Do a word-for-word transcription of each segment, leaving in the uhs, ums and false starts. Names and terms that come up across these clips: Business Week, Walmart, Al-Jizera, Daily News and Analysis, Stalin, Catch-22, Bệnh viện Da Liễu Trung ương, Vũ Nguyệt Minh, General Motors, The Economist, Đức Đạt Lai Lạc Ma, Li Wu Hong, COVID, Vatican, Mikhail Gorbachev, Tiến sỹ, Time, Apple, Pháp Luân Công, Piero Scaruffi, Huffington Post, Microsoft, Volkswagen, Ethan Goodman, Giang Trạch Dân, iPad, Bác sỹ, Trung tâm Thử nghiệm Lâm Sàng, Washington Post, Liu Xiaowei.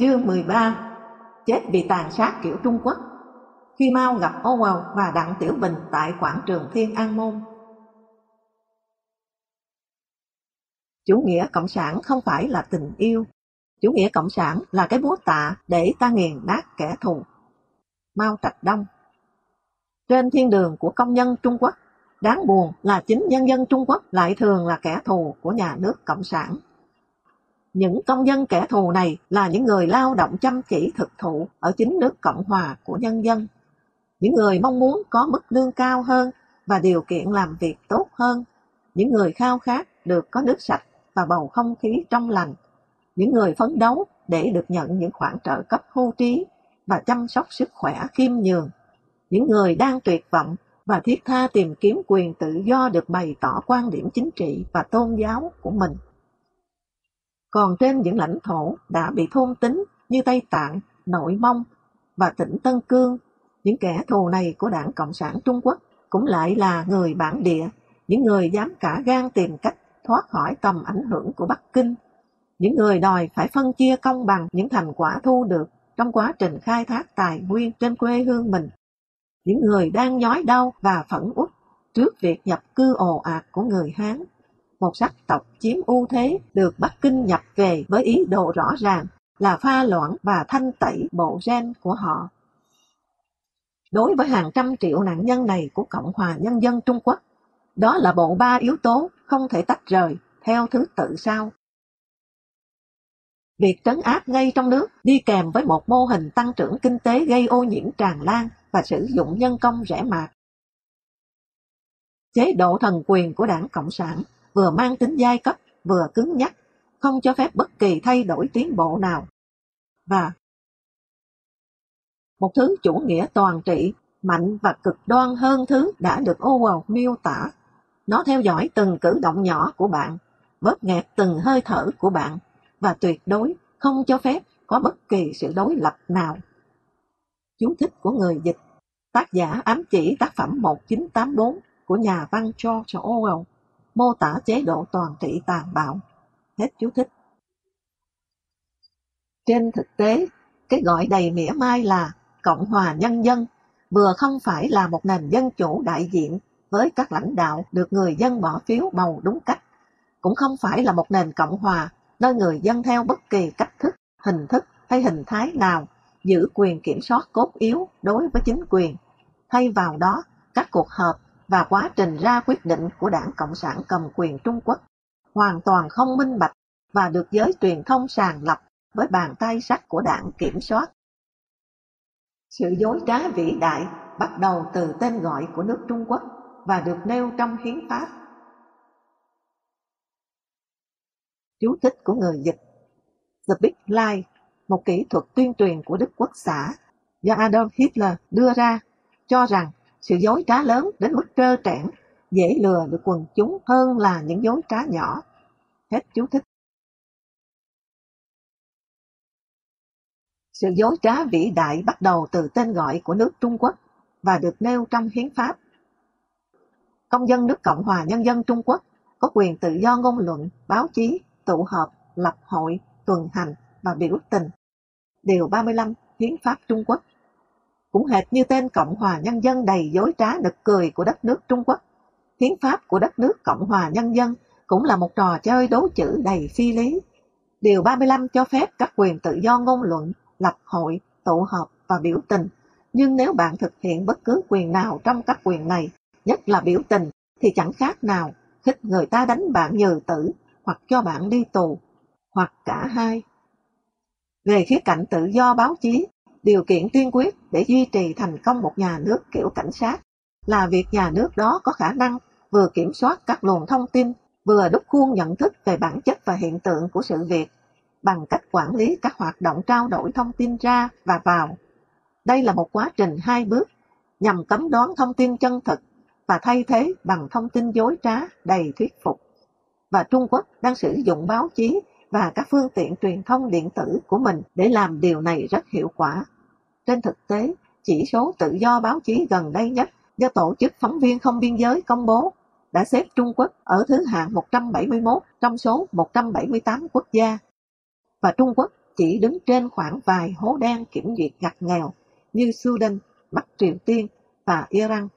Chương mười ba. Chết vì tàn sát kiểu Trung Quốc. Khi Mao gặp Orwell và Đặng Tiểu Bình tại quảng trường Thiên An Môn. Chủ nghĩa cộng sản không phải là tình yêu. Chủ nghĩa cộng sản là cái búa tạ để ta nghiền nát kẻ thù. Mao Trạch Đông. Trên thiên đường của công nhân Trung Quốc, đáng buồn là chính nhân dân Trung Quốc lại thường là kẻ thù của nhà nước cộng sản. Những công dân kẻ thù này là những người lao động chăm chỉ thực thụ ở chính nước Cộng hòa của nhân dân, những người mong muốn có mức lương cao hơn và điều kiện làm việc tốt hơn, những người khao khát được có nước sạch và bầu không khí trong lành, những người phấn đấu để được nhận những khoản trợ cấp hưu trí và chăm sóc sức khỏe khiêm nhường, những người đang tuyệt vọng và thiết tha tìm kiếm quyền tự do được bày tỏ quan điểm chính trị và tôn giáo của mình. Còn trên những lãnh thổ đã bị thôn tính như Tây Tạng, Nội Mông và tỉnh Tân Cương, những kẻ thù này của Đảng Cộng sản Trung Quốc cũng lại là người bản địa, những người dám cả gan tìm cách thoát khỏi tầm ảnh hưởng của Bắc Kinh, những người đòi phải phân chia công bằng những thành quả thu được trong quá trình khai thác tài nguyên trên quê hương mình, những người đang nhói đau và phẫn uất trước việc nhập cư ồ ạt của người Hán, một sắc tộc chiếm ưu thế được Bắc Kinh nhập về với ý đồ rõ ràng là pha loãng và thanh tẩy bộ gen của họ. Đối với hàng trăm triệu nạn nhân này của Cộng hòa Nhân dân Trung Quốc, đó là bộ ba yếu tố không thể tách rời theo thứ tự sau. Việc trấn áp ngay trong nước đi kèm với một mô hình tăng trưởng kinh tế gây ô nhiễm tràn lan và sử dụng nhân công rẻ mạt. Chế độ thần quyền của Đảng Cộng sản vừa mang tính giai cấp, vừa cứng nhắc, không cho phép bất kỳ thay đổi tiến bộ nào. Và một thứ chủ nghĩa toàn trị, mạnh và cực đoan hơn thứ đã được Orwell miêu tả. Nó theo dõi từng cử động nhỏ của bạn, bóp nghẹt từng hơi thở của bạn, và tuyệt đối không cho phép có bất kỳ sự đối lập nào. Chú thích của người dịch, tác giả ám chỉ tác phẩm một chín tám bốn của nhà văn George Orwell, mô tả chế độ toàn trị tàn bạo. Hết chú thích. Trên thực tế, cái gọi đầy mỉa mai là Cộng hòa Nhân dân vừa không phải là một nền dân chủ đại diện với các lãnh đạo được người dân bỏ phiếu bầu đúng cách, cũng không phải là một nền Cộng hòa nơi người dân theo bất kỳ cách thức, hình thức hay hình thái nào giữ quyền kiểm soát cốt yếu đối với chính quyền. Thay vào đó, các cuộc họp và quá trình ra quyết định của Đảng Cộng sản cầm quyền Trung Quốc hoàn toàn không minh bạch và được giới truyền thông sàng lọc với bàn tay sắt của đảng kiểm soát. Sự dối trá vĩ đại bắt đầu từ tên gọi của nước Trung Quốc và được nêu trong hiến pháp. Chú thích của người dịch, The Big Lie, một kỹ thuật tuyên truyền của Đức Quốc xã do Adolf Hitler đưa ra, cho rằng sự dối trá lớn đến mức trơ trẽn dễ lừa được quần chúng hơn là những dối trá nhỏ. Hết chú thích. Sự dối trá vĩ đại bắt đầu từ tên gọi của nước Trung Quốc và được nêu trong hiến pháp. Công dân nước Cộng hòa Nhân dân Trung Quốc có quyền tự do ngôn luận, báo chí, tụ họp, lập hội, tuần hành và biểu tình. Điều ba mươi lăm Hiến pháp Trung Quốc. Cũng hệt như tên Cộng hòa Nhân dân đầy dối trá nực cười của đất nước Trung Quốc, hiến pháp của đất nước Cộng hòa Nhân dân cũng là một trò chơi đố chữ đầy phi lý. Điều ba mươi lăm cho phép các quyền tự do ngôn luận, lập hội, tụ họp và biểu tình, nhưng nếu bạn thực hiện bất cứ quyền nào trong các quyền này, nhất là biểu tình, thì chẳng khác nào khích người ta đánh bạn nhừ tử hoặc cho bạn đi tù, hoặc cả hai. Về khía cạnh tự do báo chí, điều kiện tiên quyết để duy trì thành công một nhà nước kiểu cảnh sát là việc nhà nước đó có khả năng vừa kiểm soát các luồng thông tin, vừa đúc khuôn nhận thức về bản chất và hiện tượng của sự việc bằng cách quản lý các hoạt động trao đổi thông tin ra và vào. Đây là một quá trình hai bước nhằm cấm đoán thông tin chân thực và thay thế bằng thông tin dối trá đầy thuyết phục. Và Trung Quốc đang sử dụng báo chí và các phương tiện truyền thông điện tử của mình để làm điều này rất hiệu quả. Trên thực tế, chỉ số tự do báo chí gần đây nhất do Tổ chức Phóng viên Không Biên giới công bố đã xếp Trung Quốc ở thứ hạng một trăm bảy mươi mốt trong số một trăm bảy mươi tám quốc gia. Và Trung Quốc chỉ đứng trên khoảng vài hố đen kiểm duyệt ngặt nghèo như Sudan, Bắc Triều Tiên và Iran.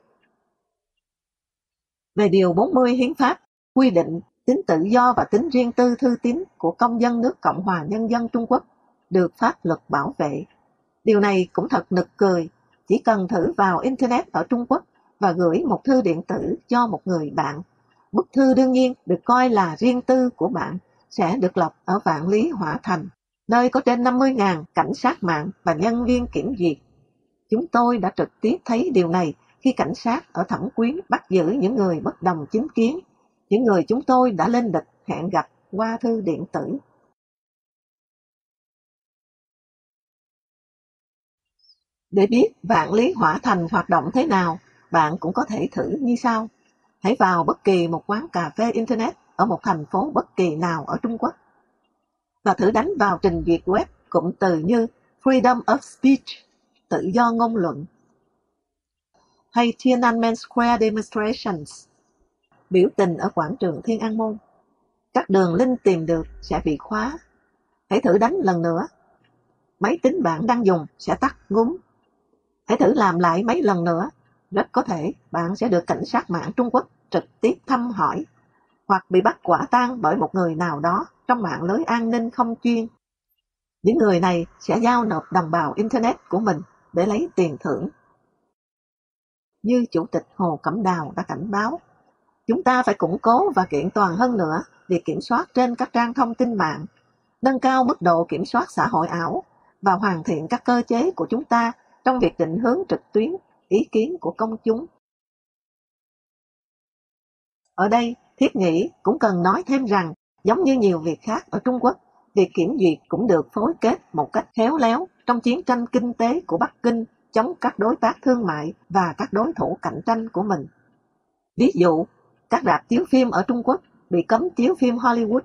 Về điều bốn mươi Hiến pháp quy định tính tự do và tính riêng tư thư tín của công dân nước Cộng hòa Nhân dân Trung Quốc được pháp luật bảo vệ. Điều này cũng thật nực cười, chỉ cần thử vào Internet ở Trung Quốc và gửi một thư điện tử cho một người bạn. Bức thư đương nhiên được coi là riêng tư của bạn sẽ được lọc ở Vạn Lý Hỏa Thành, nơi có trên năm mươi nghìn cảnh sát mạng và nhân viên kiểm duyệt. Chúng tôi đã trực tiếp thấy điều này khi cảnh sát ở thẩm quyến bắt giữ những người bất đồng chính kiến, những người chúng tôi đã lên lịch hẹn gặp qua thư điện tử. Để biết Vạn Lý Hỏa Thành hoạt động thế nào, bạn cũng có thể thử như sau. Hãy vào bất kỳ một quán cà phê Internet ở một thành phố bất kỳ nào ở Trung Quốc và thử đánh vào trình duyệt web cụm từ như Freedom of Speech, tự do ngôn luận, hay Tiananmen Square Demonstrations, biểu tình ở quảng trường Thiên An Môn. Các đường link tìm được sẽ bị khóa. Hãy thử đánh lần nữa. Máy tính bạn đang dùng sẽ tắt ngúm. Hãy thử làm lại mấy lần nữa. Rất có thể bạn sẽ được cảnh sát mạng Trung Quốc trực tiếp thăm hỏi hoặc bị bắt quả tang bởi một người nào đó trong mạng lưới an ninh không chuyên. Những người này sẽ giao nộp đồng bào Internet của mình để lấy tiền thưởng. Như Chủ tịch Hồ Cẩm Đào đã cảnh báo, chúng ta phải củng cố và kiện toàn hơn nữa việc kiểm soát trên các trang thông tin mạng, nâng cao mức độ kiểm soát xã hội ảo và hoàn thiện các cơ chế của chúng ta trong việc định hướng trực tuyến ý kiến của công chúng. Ở đây, Thiết Nghĩ cũng cần nói thêm rằng, giống như nhiều việc khác ở Trung Quốc, việc kiểm duyệt cũng được phối kết một cách khéo léo trong chiến tranh kinh tế của Bắc Kinh chống các đối tác thương mại và các đối thủ cạnh tranh của mình. Ví dụ, các rạp chiếu phim ở Trung Quốc bị cấm chiếu phim Hollywood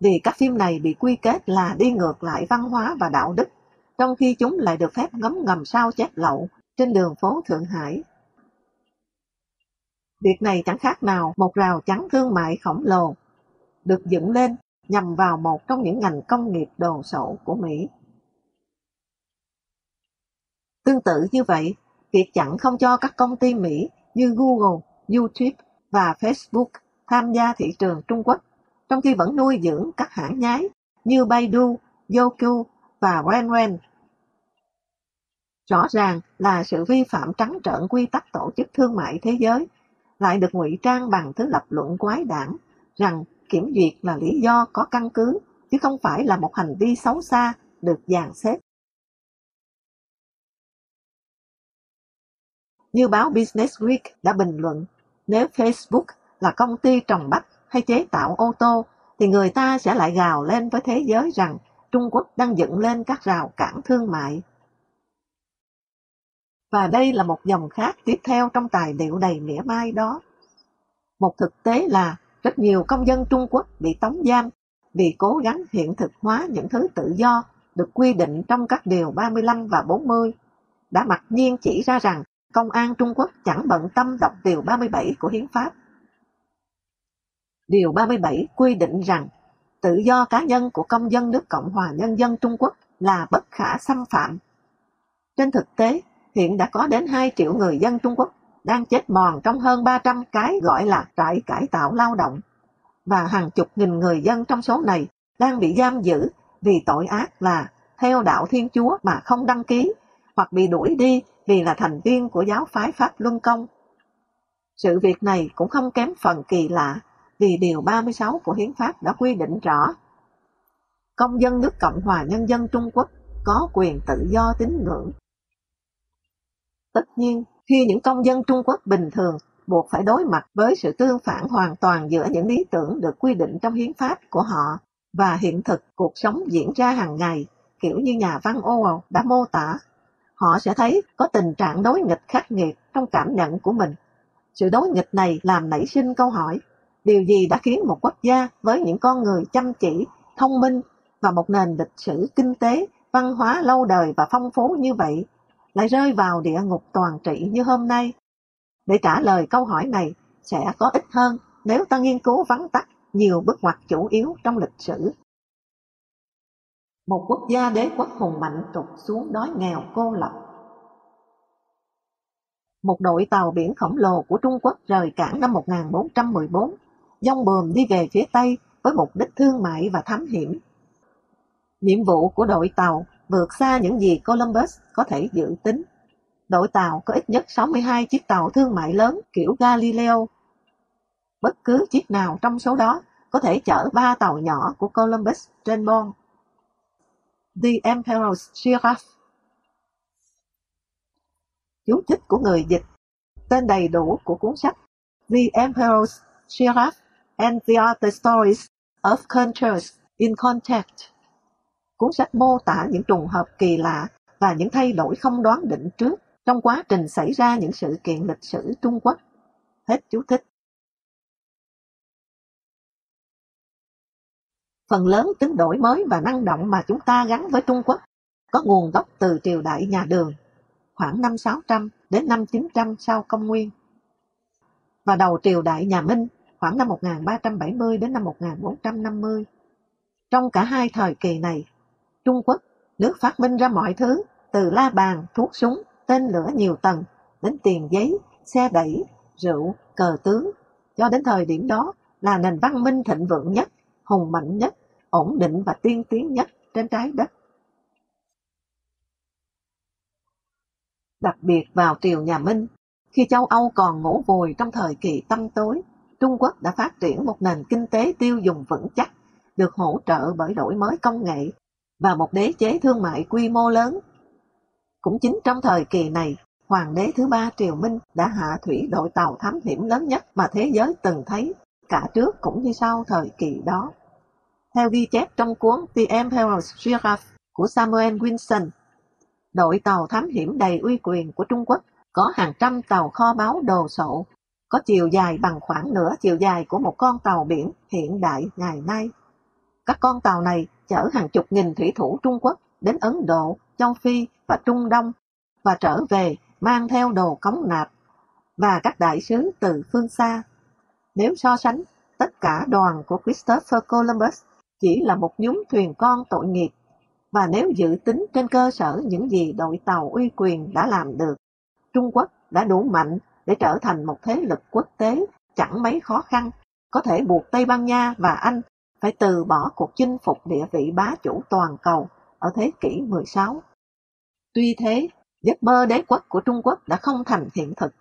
vì các phim này bị quy kết là đi ngược lại văn hóa và đạo đức, trong khi chúng lại được phép ngấm ngầm sao chép lậu trên đường phố Thượng Hải. Việc này chẳng khác nào một rào chắn thương mại khổng lồ được dựng lên nhằm vào một trong những ngành công nghiệp đồ sộ của Mỹ. Tương tự như vậy, việc chặn không cho các công ty Mỹ như Google, YouTube và Facebook tham gia thị trường Trung Quốc, trong khi vẫn nuôi dưỡng các hãng nhái như Baidu, Youku và Renren. Rõ ràng là sự vi phạm trắng trợn quy tắc Tổ chức Thương mại Thế giới, lại được ngụy trang bằng thứ lập luận quái đản rằng kiểm duyệt là lý do có căn cứ, chứ không phải là một hành vi xấu xa được dàn xếp. Như báo Business Week đã bình luận, nếu Facebook là công ty trồng bắp hay chế tạo ô tô, thì người ta sẽ lại gào lên với thế giới rằng Trung Quốc đang dựng lên các rào cản thương mại. Và đây là một dòng khác tiếp theo trong tài liệu đầy mỉa mai đó. Một thực tế là rất nhiều công dân Trung Quốc bị tống giam vì cố gắng hiện thực hóa những thứ tự do được quy định trong các điều ba mươi lăm và bốn mươi, đã mặc nhiên chỉ ra rằng công an Trung Quốc chẳng bận tâm đọc điều ba mươi bảy của Hiến pháp. Điều ba mươi bảy quy định rằng tự do cá nhân của công dân nước Cộng hòa Nhân dân Trung Quốc là bất khả xâm phạm. Trên thực tế, hiện đã có đến hai triệu người dân Trung Quốc đang chết mòn trong hơn ba trăm cái gọi là trại cải tạo lao động, và hàng chục nghìn người dân trong số này đang bị giam giữ vì tội ác là theo đạo Thiên Chúa mà không đăng ký, hoặc bị đuổi đi vì là thành viên của giáo phái Pháp Luân Công. Sự việc này cũng không kém phần kỳ lạ, vì điều ba mươi sáu của Hiến pháp đã quy định rõ công dân nước Cộng hòa Nhân dân Trung Quốc có quyền tự do tín ngưỡng. Tất nhiên, khi những công dân Trung Quốc bình thường buộc phải đối mặt với sự tương phản hoàn toàn giữa những lý tưởng được quy định trong Hiến pháp của họ và hiện thực cuộc sống diễn ra hàng ngày, kiểu như nhà văn Orwell đã mô tả, họ sẽ thấy có tình trạng đối nghịch khắc nghiệt trong cảm nhận của mình. Sự đối nghịch này làm nảy sinh câu hỏi, điều gì đã khiến một quốc gia với những con người chăm chỉ, thông minh và một nền lịch sử kinh tế, văn hóa lâu đời và phong phú như vậy lại rơi vào địa ngục toàn trị như hôm nay? Để trả lời câu hỏi này sẽ có ích hơn nếu ta nghiên cứu vắn tắt nhiều bước ngoặt chủ yếu trong lịch sử. một quốc gia đế quốc hùng mạnh trục xuống đói nghèo cô lập. Một đội tàu biển khổng lồ của Trung Quốc rời cảng năm một nghìn bốn trăm mười bốn, dông buồm đi về phía Tây với mục đích thương mại và thám hiểm. Nhiệm vụ của đội tàu vượt xa những gì Columbus có thể dự tính. Đội tàu có ít nhất sáu mươi hai chiếc tàu thương mại lớn kiểu Galileo. Bất cứ chiếc nào trong số đó có thể chở ba tàu nhỏ của Columbus trên bon. The Emperor's Giraffe. Chú thích của người dịch. Tên đầy đủ của cuốn sách The Emperor's Giraffe and the Other Stories of Cultures in Contact. Cuốn sách mô tả những trùng hợp kỳ lạ và những thay đổi không đoán định trước trong quá trình xảy ra những sự kiện lịch sử Trung Quốc. Hết chú thích. Phần lớn tính đổi mới và năng động mà chúng ta gắn với Trung Quốc có nguồn gốc từ triều đại nhà Đường, khoảng năm sáu trăm đến năm chín trăm sau Công nguyên, và đầu triều đại nhà Minh, khoảng năm một nghìn ba trăm bảy mươi đến năm một nghìn bốn trăm năm mươi. Trong cả hai thời kỳ này, Trung Quốc, nước phát minh ra mọi thứ, từ la bàn, thuốc súng, tên lửa nhiều tầng, đến tiền giấy, xe đẩy, rượu, cờ tướng, cho đến thời điểm đó là nền văn minh thịnh vượng nhất, hùng mạnh nhất, ổn định và tiên tiến nhất trên trái đất. Đặc biệt vào triều nhà Minh, khi châu Âu còn ngủ vùi trong thời kỳ tăm tối, Trung Quốc đã phát triển một nền kinh tế tiêu dùng vững chắc, được hỗ trợ bởi đổi mới công nghệ và một đế chế thương mại quy mô lớn. Cũng chính trong thời kỳ này, hoàng đế thứ ba triều Minh đã hạ thủy đội tàu thám hiểm lớn nhất mà thế giới từng thấy, cả trước cũng như sau thời kỳ đó. Theo ghi chép trong cuốn The Emperor's Giraffe của Samuel Wilson, đội tàu thám hiểm đầy uy quyền của Trung Quốc có hàng trăm tàu kho báu đồ sộ, có chiều dài bằng khoảng nửa chiều dài của một con tàu biển hiện đại ngày nay. Các con tàu này chở hàng chục nghìn thủy thủ Trung Quốc đến Ấn Độ, Châu Phi và Trung Đông, và trở về mang theo đồ cống nạp và các đại sứ từ phương xa. Nếu so sánh, tất cả đoàn của Christopher Columbus chỉ là một nhúm thuyền con tội nghiệp, và nếu dự tính trên cơ sở những gì đội tàu uy quyền đã làm được, Trung Quốc đã đủ mạnh để trở thành một thế lực quốc tế chẳng mấy khó khăn, có thể buộc Tây Ban Nha và Anh phải từ bỏ cuộc chinh phục địa vị bá chủ toàn cầu ở thế kỷ mười sáu. Tuy thế, giấc mơ đế quốc của Trung Quốc đã không thành hiện thực.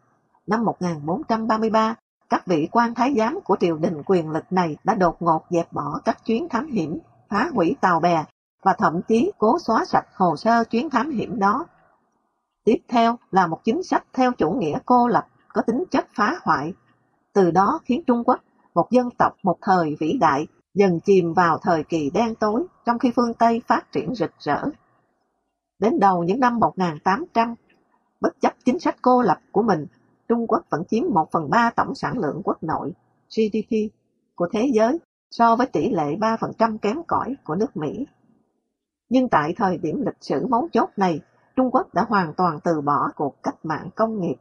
Năm một nghìn bốn trăm ba mươi ba, các vị quan thái giám của triều đình quyền lực này đã đột ngột dẹp bỏ các chuyến thám hiểm, phá hủy tàu bè và thậm chí cố xóa sạch hồ sơ chuyến thám hiểm đó. Tiếp theo là một chính sách theo chủ nghĩa cô lập có tính chất phá hoại, từ đó khiến Trung Quốc, một dân tộc một thời vĩ đại, dần chìm vào thời kỳ đen tối, trong khi phương Tây phát triển rực rỡ. Đến đầu những năm một nghìn tám trăm, bất chấp chính sách cô lập của mình, Trung Quốc vẫn chiếm một phần ba tổng sản lượng quốc nội (G D P) của thế giới so với tỷ lệ ba phần trăm kém cỏi của nước Mỹ. Nhưng tại thời điểm lịch sử mấu chốt này, Trung Quốc đã hoàn toàn từ bỏ cuộc cách mạng công nghiệp.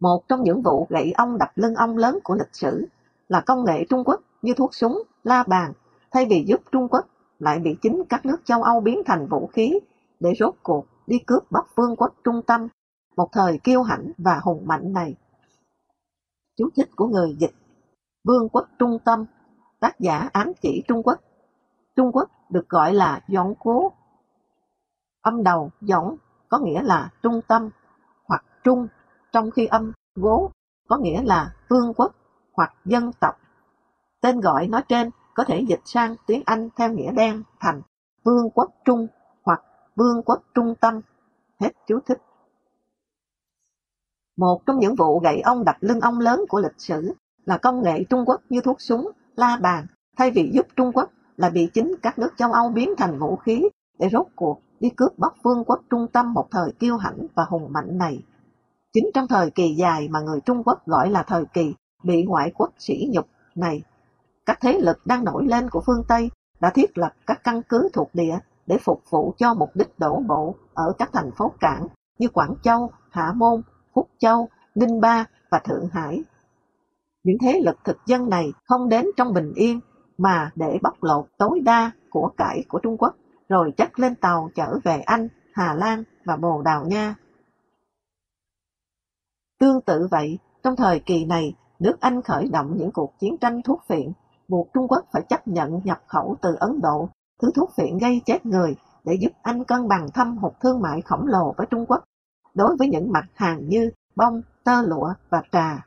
Một trong những vụ gậy ông đập lưng ông lớn của lịch sử là công nghệ Trung Quốc như thuốc súng, la bàn, thay vì giúp Trung Quốc lại bị chính các nước châu Âu biến thành vũ khí để rốt cuộc đi cướp bóc vương quốc trung tâm, một thời kiêu hãnh và hùng mạnh này. Chú thích của người dịch. Vương quốc trung tâm, tác giả ám chỉ Trung Quốc. Trung Quốc được gọi là Dõng Cố. Âm đầu dõng có nghĩa là trung tâm hoặc trung, trong khi âm gố có nghĩa là vương quốc hoặc dân tộc. Tên gọi nói trên có thể dịch sang tiếng Anh theo nghĩa đen thành Vương quốc Trung hoặc Vương quốc Trung tâm. Hết chú thích. Một trong những vụ gậy ông đập lưng ông lớn của lịch sử là công nghệ Trung Quốc như thuốc súng, la bàn, thay vì giúp Trung Quốc là bị chính các nước châu Âu biến thành vũ khí để rốt cuộc đi cướp bóc vương quốc trung tâm một thời kiêu hãnh và hùng mạnh này. Chính trong thời kỳ dài mà người Trung Quốc gọi là thời kỳ bị ngoại quốc sỉ nhục này, các thế lực đang nổi lên của phương Tây đã thiết lập các căn cứ thuộc địa để phục vụ cho mục đích đổ bộ ở các thành phố cảng như Quảng Châu, Hạ Môn, Phúc Châu, Ninh Ba và Thượng Hải. Những thế lực thực dân này không đến trong bình yên mà để bóc lột tối đa của cải của Trung Quốc, rồi chất lên tàu trở về Anh, Hà Lan và Bồ Đào Nha. Tương tự vậy, trong thời kỳ này, nước Anh khởi động những cuộc chiến tranh thuốc phiện, buộc Trung Quốc phải chấp nhận nhập khẩu từ Ấn Độ thứ thuốc phiện gây chết người để giúp Anh cân bằng thâm hụt thương mại khổng lồ với Trung Quốc đối với những mặt hàng như bông, tơ lụa và trà.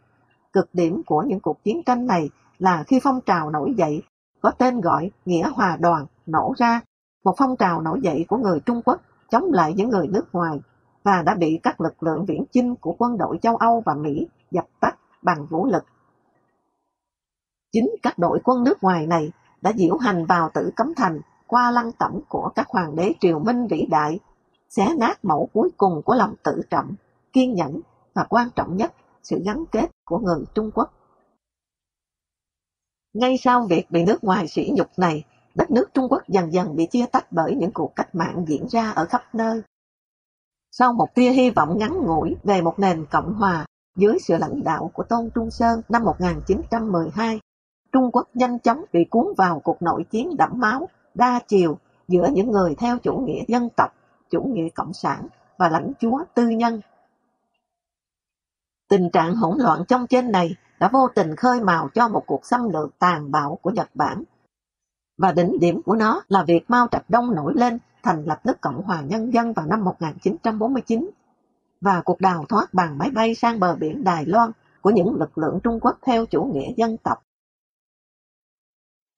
Cực điểm của những cuộc chiến tranh này là khi phong trào nổi dậy có tên gọi Nghĩa Hòa Đoàn nổ ra, một phong trào nổi dậy của người Trung Quốc chống lại những người nước ngoài và đã bị các lực lượng viễn chinh của quân đội châu Âu và Mỹ dập tắt bằng vũ lực. Chính các đội quân nước ngoài này đã diễu hành vào Tử Cấm Thành qua lăng tẩm của các hoàng đế triều Minh vĩ đại, xé nát mẫu cuối cùng của lòng tự trọng, kiên nhẫn và quan trọng nhất, sự gắn kết của người Trung Quốc. Ngay sau việc bị nước ngoài sỉ nhục này, đất nước Trung Quốc dần dần bị chia tách bởi những cuộc cách mạng diễn ra ở khắp nơi. Sau một tia hy vọng ngắn ngủi về một nền Cộng hòa dưới sự lãnh đạo của Tôn Trung Sơn năm một nghìn chín trăm mười hai, Trung Quốc nhanh chóng bị cuốn vào cuộc nội chiến đẫm máu, đa chiều giữa những người theo chủ nghĩa dân tộc, chủ nghĩa cộng sản và lãnh chúa tư nhân. Tình trạng hỗn loạn trong trên này đã vô tình khơi mào cho một cuộc xâm lược tàn bạo của Nhật Bản. Và đỉnh điểm của nó là việc Mao Trạch Đông nổi lên thành lập nước Cộng hòa Nhân dân vào năm một nghìn chín trăm bốn mươi chín và cuộc đào thoát bằng máy bay sang bờ biển Đài Loan của những lực lượng Trung Quốc theo chủ nghĩa dân tộc.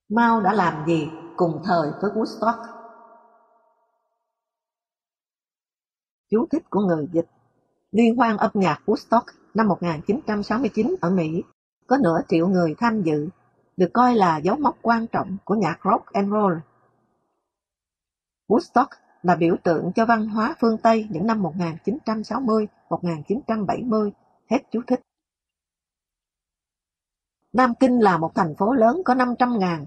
Mao đã làm gì cùng thời với Woodstock? Chú thích của người dịch: Liên hoan âm nhạc Woodstock năm một nghìn chín trăm sáu mươi chín ở Mỹ có nửa triệu người tham dự, được coi là dấu mốc quan trọng của nhạc rock and roll. Woodstock là biểu tượng cho văn hóa phương Tây những năm một nghìn chín trăm sáu mươi đến một nghìn chín trăm bảy mươi, hết chú thích. Nam Kinh là một thành phố lớn có năm trăm nghìn.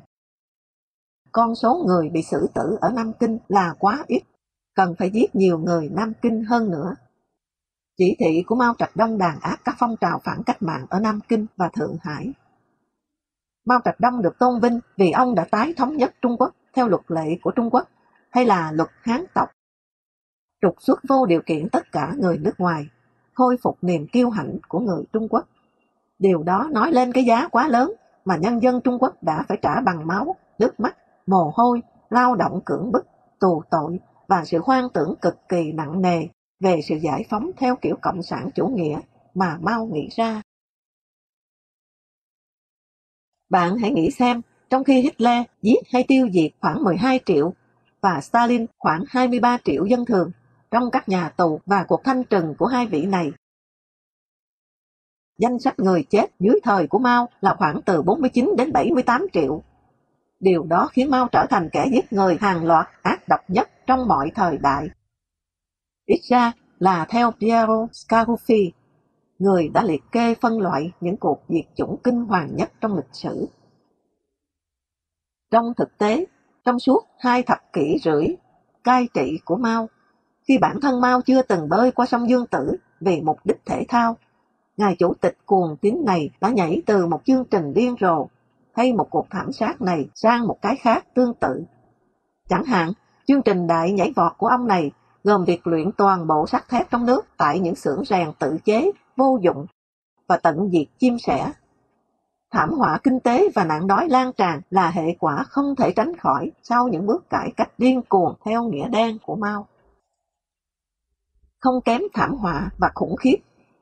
Con số người bị xử tử ở Nam Kinh là quá ít, cần phải giết nhiều người Nam Kinh hơn nữa. Chỉ thị của Mao Trạch Đông đàn áp các phong trào phản cách mạng ở Nam Kinh và Thượng Hải. Mao Trạch Đông được tôn vinh vì ông đã tái thống nhất Trung Quốc theo luật lệ của Trung Quốc, hay là luật Hán tộc, trục xuất vô điều kiện tất cả người nước ngoài, khôi phục niềm kiêu hãnh của người Trung Quốc. Điều đó nói lên cái giá quá lớn mà nhân dân Trung Quốc đã phải trả bằng máu, nước mắt, mồ hôi, lao động cưỡng bức, tù tội và sự hoang tưởng cực kỳ nặng nề về sự giải phóng theo kiểu cộng sản chủ nghĩa mà Mao nghĩ ra. Bạn hãy nghĩ xem, trong khi Hitler giết hay tiêu diệt khoảng mười hai triệu và Stalin khoảng hai mươi ba triệu dân thường trong các nhà tù và cuộc thanh trừng của hai vị này, danh sách người chết dưới thời của Mao là khoảng từ bốn mươi chín đến bảy mươi tám triệu. Điều đó khiến Mao trở thành kẻ giết người hàng loạt ác độc nhất trong mọi thời đại. Ít ra là theo Piero Scaruffi, người đã liệt kê phân loại những cuộc diệt chủng kinh hoàng nhất trong lịch sử. Trong thực tế, trong suốt hai thập kỷ rưỡi cai trị của Mao, khi bản thân Mao chưa từng bơi qua sông Dương Tử vì mục đích thể thao, ngài chủ tịch cuồng tín này đã nhảy từ một chương trình điên rồ hay một cuộc thảm sát này sang một cái khác tương tự. Chẳng hạn, chương trình đại nhảy vọt của ông này gồm việc luyện toàn bộ sắt thép trong nước tại những xưởng rèn tự chế vô dụng và tận diệt chim sẻ. Thảm họa kinh tế và nạn đói lan tràn là hệ quả không thể tránh khỏi sau những bước cải cách điên cuồng theo nghĩa đen của Mao. Không kém thảm họa và khủng khiếp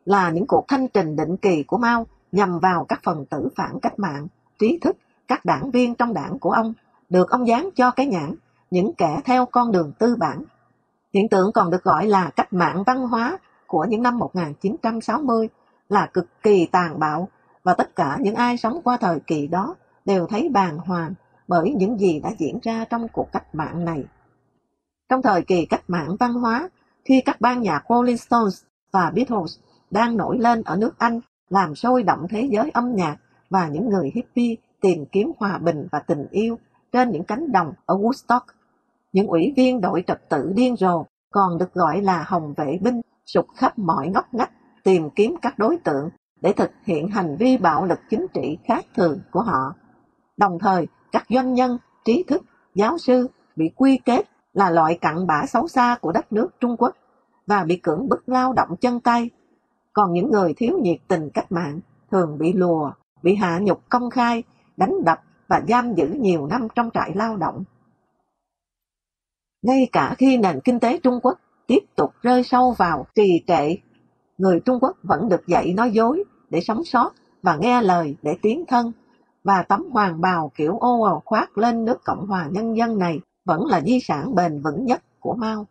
là những cuộc thanh trừng định kỳ của Mao nhằm vào các phần tử phản cách mạng, trí thức, các đảng viên trong đảng của ông, được ông dán cho cái nhãn những kẻ theo con đường tư bản. Hiện tượng còn được gọi là cách mạng văn hóa của những năm một nghìn chín trăm sáu mươi là cực kỳ tàn bạo, và tất cả những ai sống qua thời kỳ đó đều thấy bàng hoàng bởi những gì đã diễn ra trong cuộc cách mạng này. Trong thời kỳ cách mạng văn hóa, khi các ban nhạc Rolling Stones và Beatles đang nổi lên ở nước Anh, làm sôi động thế giới âm nhạc và những người hippie tìm kiếm hòa bình và tình yêu trên những cánh đồng ở Woodstock, những ủy viên đội trật tự điên rồ còn được gọi là hồng vệ binh sục khắp mọi ngóc ngách tìm kiếm các đối tượng để thực hiện hành vi bạo lực chính trị khác thường của họ. Đồng thời, các doanh nhân, trí thức, giáo sư bị quy kết là loại cặn bã xấu xa của đất nước Trung Quốc và bị cưỡng bức lao động chân tay. Còn những người thiếu nhiệt tình cách mạng thường bị lùa, bị hạ nhục công khai, đánh đập và giam giữ nhiều năm trong trại lao động. Ngay cả khi nền kinh tế Trung Quốc tiếp tục rơi sâu vào trì trệ, người Trung Quốc vẫn được dạy nói dối để sống sót và nghe lời để tiến thân, và tấm hoàng bào kiểu ô ào khoác lên nước Cộng hòa Nhân dân này vẫn là di sản bền vững nhất của Mao.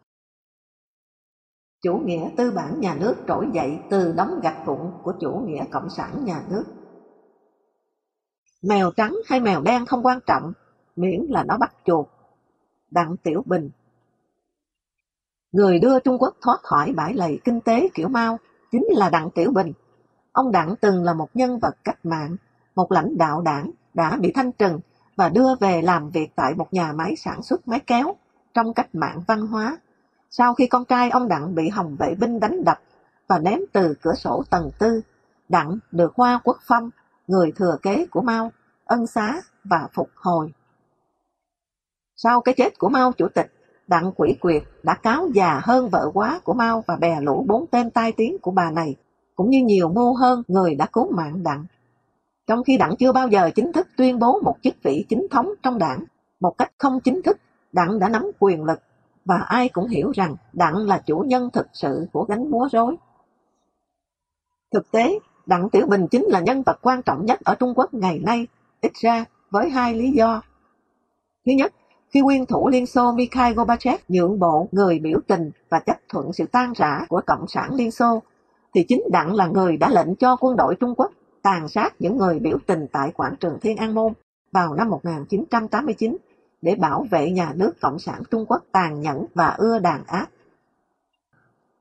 Chủ nghĩa tư bản nhà nước trỗi dậy từ đống gạch vụn của chủ nghĩa cộng sản nhà nước. Mèo trắng hay mèo đen không quan trọng, miễn là nó bắt chuột. Đặng Tiểu Bình. Người đưa Trung Quốc thoát khỏi bãi lầy kinh tế kiểu Mao chính là Đặng Tiểu Bình. Ông Đặng từng là một nhân vật cách mạng, một lãnh đạo đảng đã bị thanh trừng và đưa về làm việc tại một nhà máy sản xuất máy kéo trong cách mạng văn hóa, sau khi con trai ông Đặng bị Hồng vệ binh đánh đập và ném từ cửa sổ tầng tư. Đặng được Hoa Quốc Phong, người thừa kế của Mao, ân xá và phục hồi. Sau cái chết của Mao Chủ tịch, Đặng Quỷ Quyệt đã cáo già hơn vợ quá của Mao và bè lũ bốn tên tai tiếng của bà này, cũng như nhiều mưu hơn người đã cứu mạng Đặng. Trong khi Đặng chưa bao giờ chính thức tuyên bố một chức vị chính thống trong đảng, một cách không chính thức, Đặng đã nắm quyền lực, và ai cũng hiểu rằng Đặng là chủ nhân thực sự của gánh múa rối. Thực tế, Đặng Tiểu Bình chính là nhân vật quan trọng nhất ở Trung Quốc ngày nay, ít ra với hai lý do. Thứ nhất, khi nguyên thủ Liên Xô Mikhail Gorbachev nhượng bộ người biểu tình và chấp thuận sự tan rã của Cộng sản Liên Xô, thì chính Đặng là người đã lệnh cho quân đội Trung Quốc tàn sát những người biểu tình tại quảng trường Thiên An Môn vào năm một nghìn chín trăm tám mươi chín để bảo vệ nhà nước Cộng sản Trung Quốc tàn nhẫn và ưa đàn áp.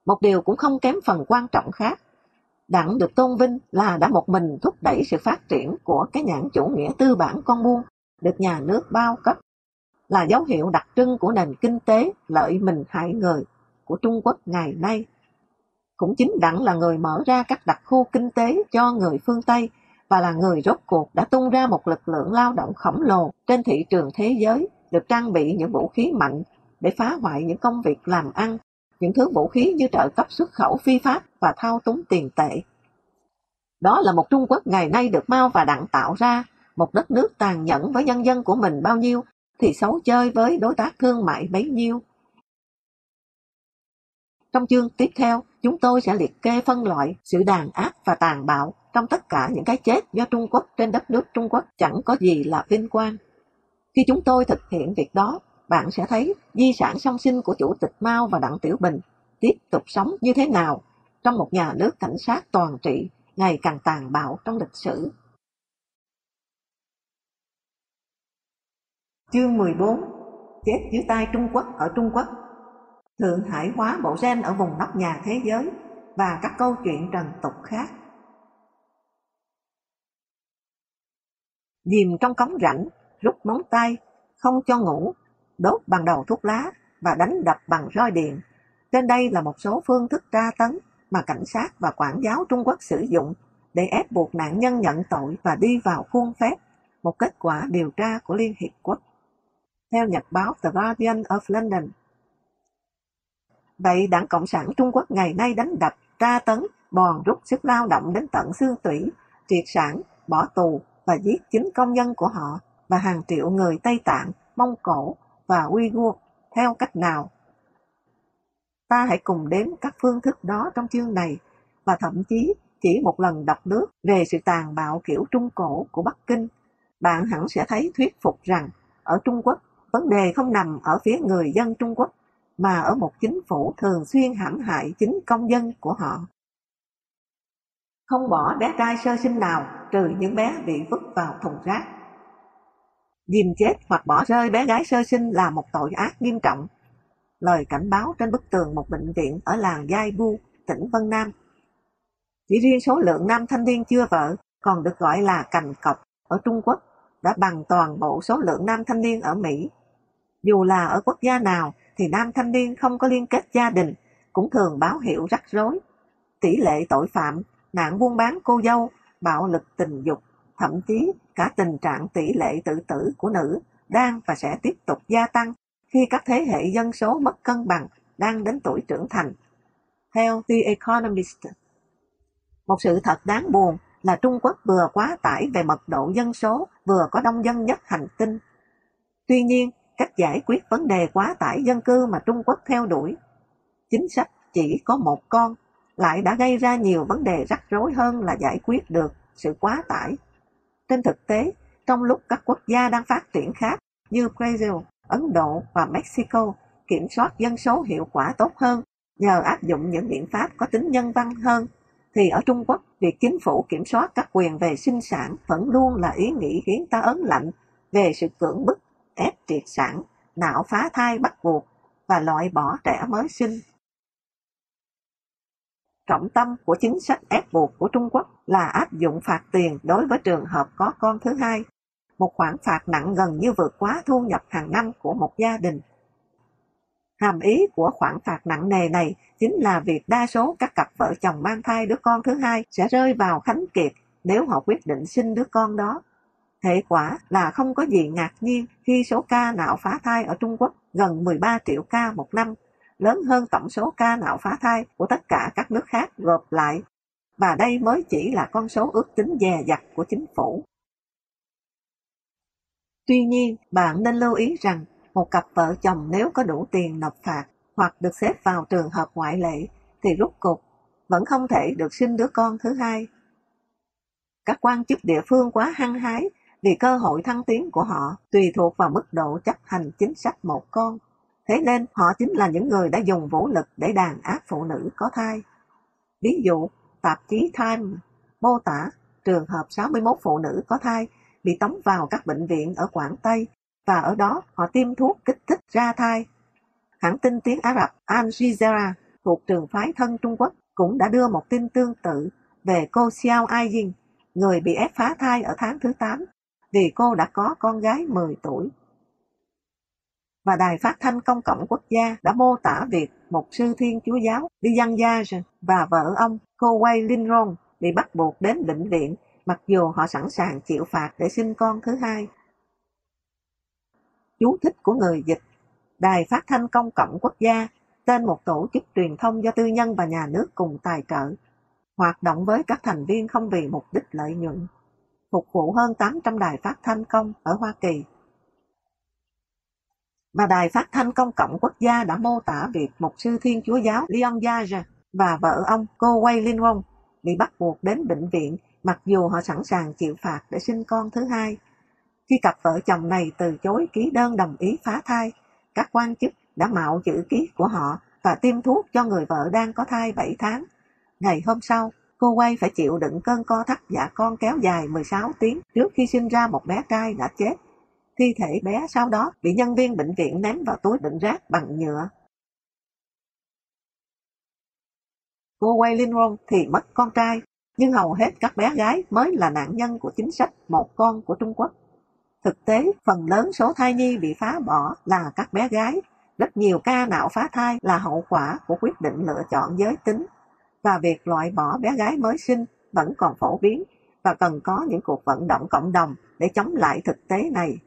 Một điều cũng không kém phần quan trọng khác, Đặng được tôn vinh là đã một mình thúc đẩy sự phát triển của cái nhãn chủ nghĩa tư bản con buôn được nhà nước bao cấp, là dấu hiệu đặc trưng của nền kinh tế lợi mình hại người của Trung Quốc ngày nay. Cũng chính Đặng là người mở ra các đặc khu kinh tế cho người phương Tây và là người rốt cuộc đã tung ra một lực lượng lao động khổng lồ trên thị trường thế giới được trang bị những vũ khí mạnh để phá hoại những công việc làm ăn, những thứ vũ khí như trợ cấp xuất khẩu phi pháp và thao túng tiền tệ. Đó là một Trung Quốc ngày nay được Mao và Đặng tạo ra, một đất nước tàn nhẫn với nhân dân của mình bao nhiêu thì xấu chơi với đối tác thương mại bấy nhiêu. Trong chương tiếp theo, chúng tôi sẽ liệt kê phân loại sự đàn áp và tàn bạo trong tất cả những cái chết do Trung Quốc trên đất nước Trung Quốc chẳng có gì là vinh quang. Khi chúng tôi thực hiện việc đó, bạn sẽ thấy di sản song sinh của Chủ tịch Mao và Đặng Tiểu Bình tiếp tục sống như thế nào trong một nhà nước cảnh sát toàn trị ngày càng tàn bạo trong lịch sử. Chương mười bốn. Chết dưới tay Trung Quốc ở Trung Quốc. Thượng hải hóa bộ gen ở vùng nóc nhà thế giới và các câu chuyện trần tục khác. Dìm trong cống rãnh, rút móng tay, không cho ngủ, đốt bằng đầu thuốc lá và đánh đập bằng roi điện. Trên đây là một số phương thức tra tấn mà cảnh sát và quản giáo Trung Quốc sử dụng để ép buộc nạn nhân nhận tội và đi vào khuôn phép, một kết quả điều tra của Liên Hiệp Quốc. Theo nhật báo The Guardian of London. Vậy Đảng Cộng sản Trung Quốc ngày nay đánh đập, tra tấn, bòn rút sức lao động đến tận xương tủy, triệt sản, bỏ tù và giết chính công dân của họ và hàng triệu người Tây Tạng, Mông Cổ và Uyghur theo cách nào? Ta hãy cùng đếm các phương thức đó trong chương này và thậm chí chỉ một lần đọc lướt về sự tàn bạo kiểu Trung Cổ của Bắc Kinh, bạn hẳn sẽ thấy thuyết phục rằng ở Trung Quốc vấn đề không nằm ở phía người dân Trung Quốc mà ở một chính phủ thường xuyên hãm hại chính công dân của họ. Không bỏ bé trai sơ sinh nào trừ những bé bị vứt vào thùng rác. Dìm chết hoặc bỏ rơi bé gái sơ sinh là một tội ác nghiêm trọng. Lời cảnh báo trên bức tường một bệnh viện ở làng Giai Bu, tỉnh Vân Nam. Chỉ riêng số lượng nam thanh niên chưa vợ còn được gọi là cành cọc ở Trung Quốc đã bằng toàn bộ số lượng nam thanh niên ở Mỹ. Dù là ở quốc gia nào thì nam thanh niên không có liên kết gia đình cũng thường báo hiệu rắc rối. Tỷ lệ tội phạm, nạn buôn bán cô dâu, bạo lực tình dục, thậm chí cả tình trạng tỷ lệ tự tử của nữ đang và sẽ tiếp tục gia tăng khi các thế hệ dân số mất cân bằng đang đến tuổi trưởng thành. Theo The Economist, một sự thật đáng buồn là Trung Quốc vừa quá tải về mật độ dân số, vừa có đông dân nhất hành tinh. Tuy nhiên, cách giải quyết vấn đề quá tải dân cư mà Trung Quốc theo đuổi, chính sách chỉ có một con, lại đã gây ra nhiều vấn đề rắc rối hơn là giải quyết được sự quá tải. Trên thực tế, trong lúc các quốc gia đang phát triển khác như Brazil, Ấn Độ và Mexico kiểm soát dân số hiệu quả tốt hơn nhờ áp dụng những biện pháp có tính nhân văn hơn, thì ở Trung Quốc, việc chính phủ kiểm soát các quyền về sinh sản vẫn luôn là ý nghĩ khiến ta ớn lạnh về sự cưỡng bức, ép triệt sản, nạo phá thai bắt buộc và loại bỏ trẻ mới sinh. Trọng tâm của chính sách ép buộc của Trung Quốc là áp dụng phạt tiền đối với trường hợp có con thứ hai, một khoản phạt nặng gần như vượt quá thu nhập hàng năm của một gia đình. Hàm ý của khoản phạt nặng nề này chính là việc đa số các cặp vợ chồng mang thai đứa con thứ hai sẽ rơi vào khánh kiệt nếu họ quyết định sinh đứa con đó. Hệ quả là không có gì ngạc nhiên khi số ca nạo phá thai ở Trung Quốc gần mười ba triệu ca một năm, lớn hơn tổng số ca nạo phá thai của tất cả các nước khác gộp lại, và đây mới chỉ là con số ước tính dè dặt của chính phủ. Tuy nhiên, bạn nên lưu ý rằng một cặp vợ chồng nếu có đủ tiền nộp phạt hoặc được xếp vào trường hợp ngoại lệ thì rút cuộc vẫn không thể được sinh đứa con thứ hai. Các quan chức địa phương quá hăng hái vì cơ hội thăng tiến của họ tùy thuộc vào mức độ chấp hành chính sách một con. Thế nên họ chính là những người đã dùng vũ lực để đàn áp phụ nữ có thai. Ví dụ, tạp chí Time mô tả trường hợp sáu mươi mốt phụ nữ có thai bị tống vào các bệnh viện ở Quảng Tây và ở đó họ tiêm thuốc kích thích ra thai. Hãng tin tiếng Ả Rập Al-Jizera thuộc trường phái thân Trung Quốc cũng đã đưa một tin tương tự về cô Xiao Aijing, người bị ép phá thai ở tháng thứ tám vì cô đã có con gái mười tuổi. Và đài phát thanh công cộng quốc gia đã mô tả việc một sư Thiên Chúa giáo Li Yang Yaj và vợ ông cô Wei Linrong bị bắt buộc đến bệnh viện mặc dù họ sẵn sàng chịu phạt để sinh con thứ hai. Chú thích của người dịch: Đài phát thanh công cộng quốc gia, tên một tổ chức truyền thông do tư nhân và nhà nước cùng tài trợ, hoạt động với các thành viên không vì mục đích lợi nhuận, phục vụ hơn tám trăm đài phát thanh công ở Hoa Kỳ. Mà đài phát thanh công cộng quốc gia đã mô tả việc mục sư Thiên Chúa giáo Leon Yager và vợ ông cô Wei Lin Wong bị bắt buộc đến bệnh viện mặc dù họ sẵn sàng chịu phạt để sinh con thứ hai. Khi cặp vợ chồng này từ chối ký đơn đồng ý phá thai, các quan chức đã mạo chữ ký của họ và tiêm thuốc cho người vợ đang có thai bảy tháng. Ngày hôm sau, cô Wei phải chịu đựng cơn co thắt dạ con kéo dài mười sáu tiếng trước khi sinh ra một bé trai đã chết. Thi thể bé sau đó bị nhân viên bệnh viện ném vào túi đựng rác bằng nhựa. Cô Wei Linrong thì mất con trai, nhưng hầu hết các bé gái mới là nạn nhân của chính sách một con của Trung Quốc. Thực tế, phần lớn số thai nhi bị phá bỏ là các bé gái. Rất nhiều ca nạo phá thai là hậu quả của quyết định lựa chọn giới tính, và việc loại bỏ bé gái mới sinh vẫn còn phổ biến và cần có những cuộc vận động cộng đồng để chống lại thực tế này.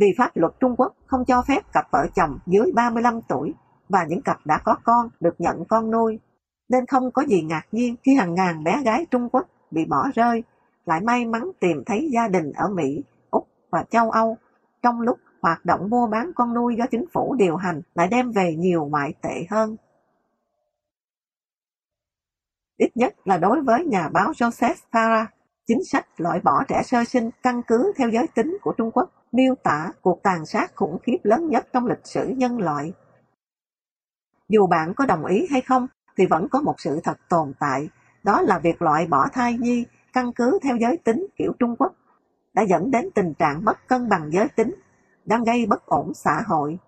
Vì pháp luật Trung Quốc không cho phép cặp vợ chồng dưới ba mươi lăm tuổi và những cặp đã có con được nhận con nuôi, nên không có gì ngạc nhiên khi hàng ngàn bé gái Trung Quốc bị bỏ rơi, lại may mắn tìm thấy gia đình ở Mỹ, Úc và châu Âu, trong lúc hoạt động mua bán con nuôi do chính phủ điều hành lại đem về nhiều ngoại tệ hơn. Ít nhất là đối với nhà báo Joseph Farah, chính sách loại bỏ trẻ sơ sinh căn cứ theo giới tính của Trung Quốc miêu tả cuộc tàn sát khủng khiếp lớn nhất trong lịch sử nhân loại. Dù bạn có đồng ý hay không thì vẫn có một sự thật tồn tại, đó là việc loại bỏ thai nhi căn cứ theo giới tính kiểu Trung Quốc đã dẫn đến tình trạng mất cân bằng giới tính, đang gây bất ổn xã hội.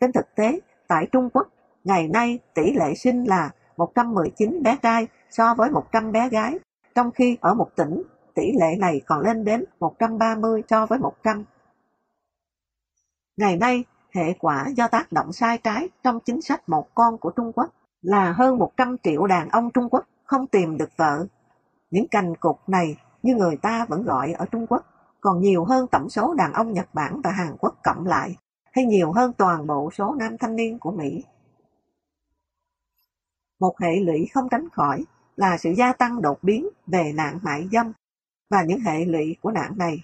Trên thực tế, tại Trung Quốc, ngày nay tỷ lệ sinh là một trăm mười chín bé trai so với một trăm bé gái, trong khi ở một tỉnh, tỷ lệ này còn lên đến một trăm ba mươi so với một trăm. Ngày nay, hệ quả do tác động sai trái trong chính sách một con của Trung Quốc là hơn một trăm triệu đàn ông Trung Quốc không tìm được vợ, Những cành cục này như người ta vẫn gọi ở Trung Quốc còn nhiều hơn tổng số đàn ông Nhật Bản và Hàn Quốc cộng lại, hay nhiều hơn toàn bộ số nam thanh niên của Mỹ. Một hệ lụy không tránh khỏi là sự gia tăng đột biến về nạn mại dâm và những hệ lụy của nạn này,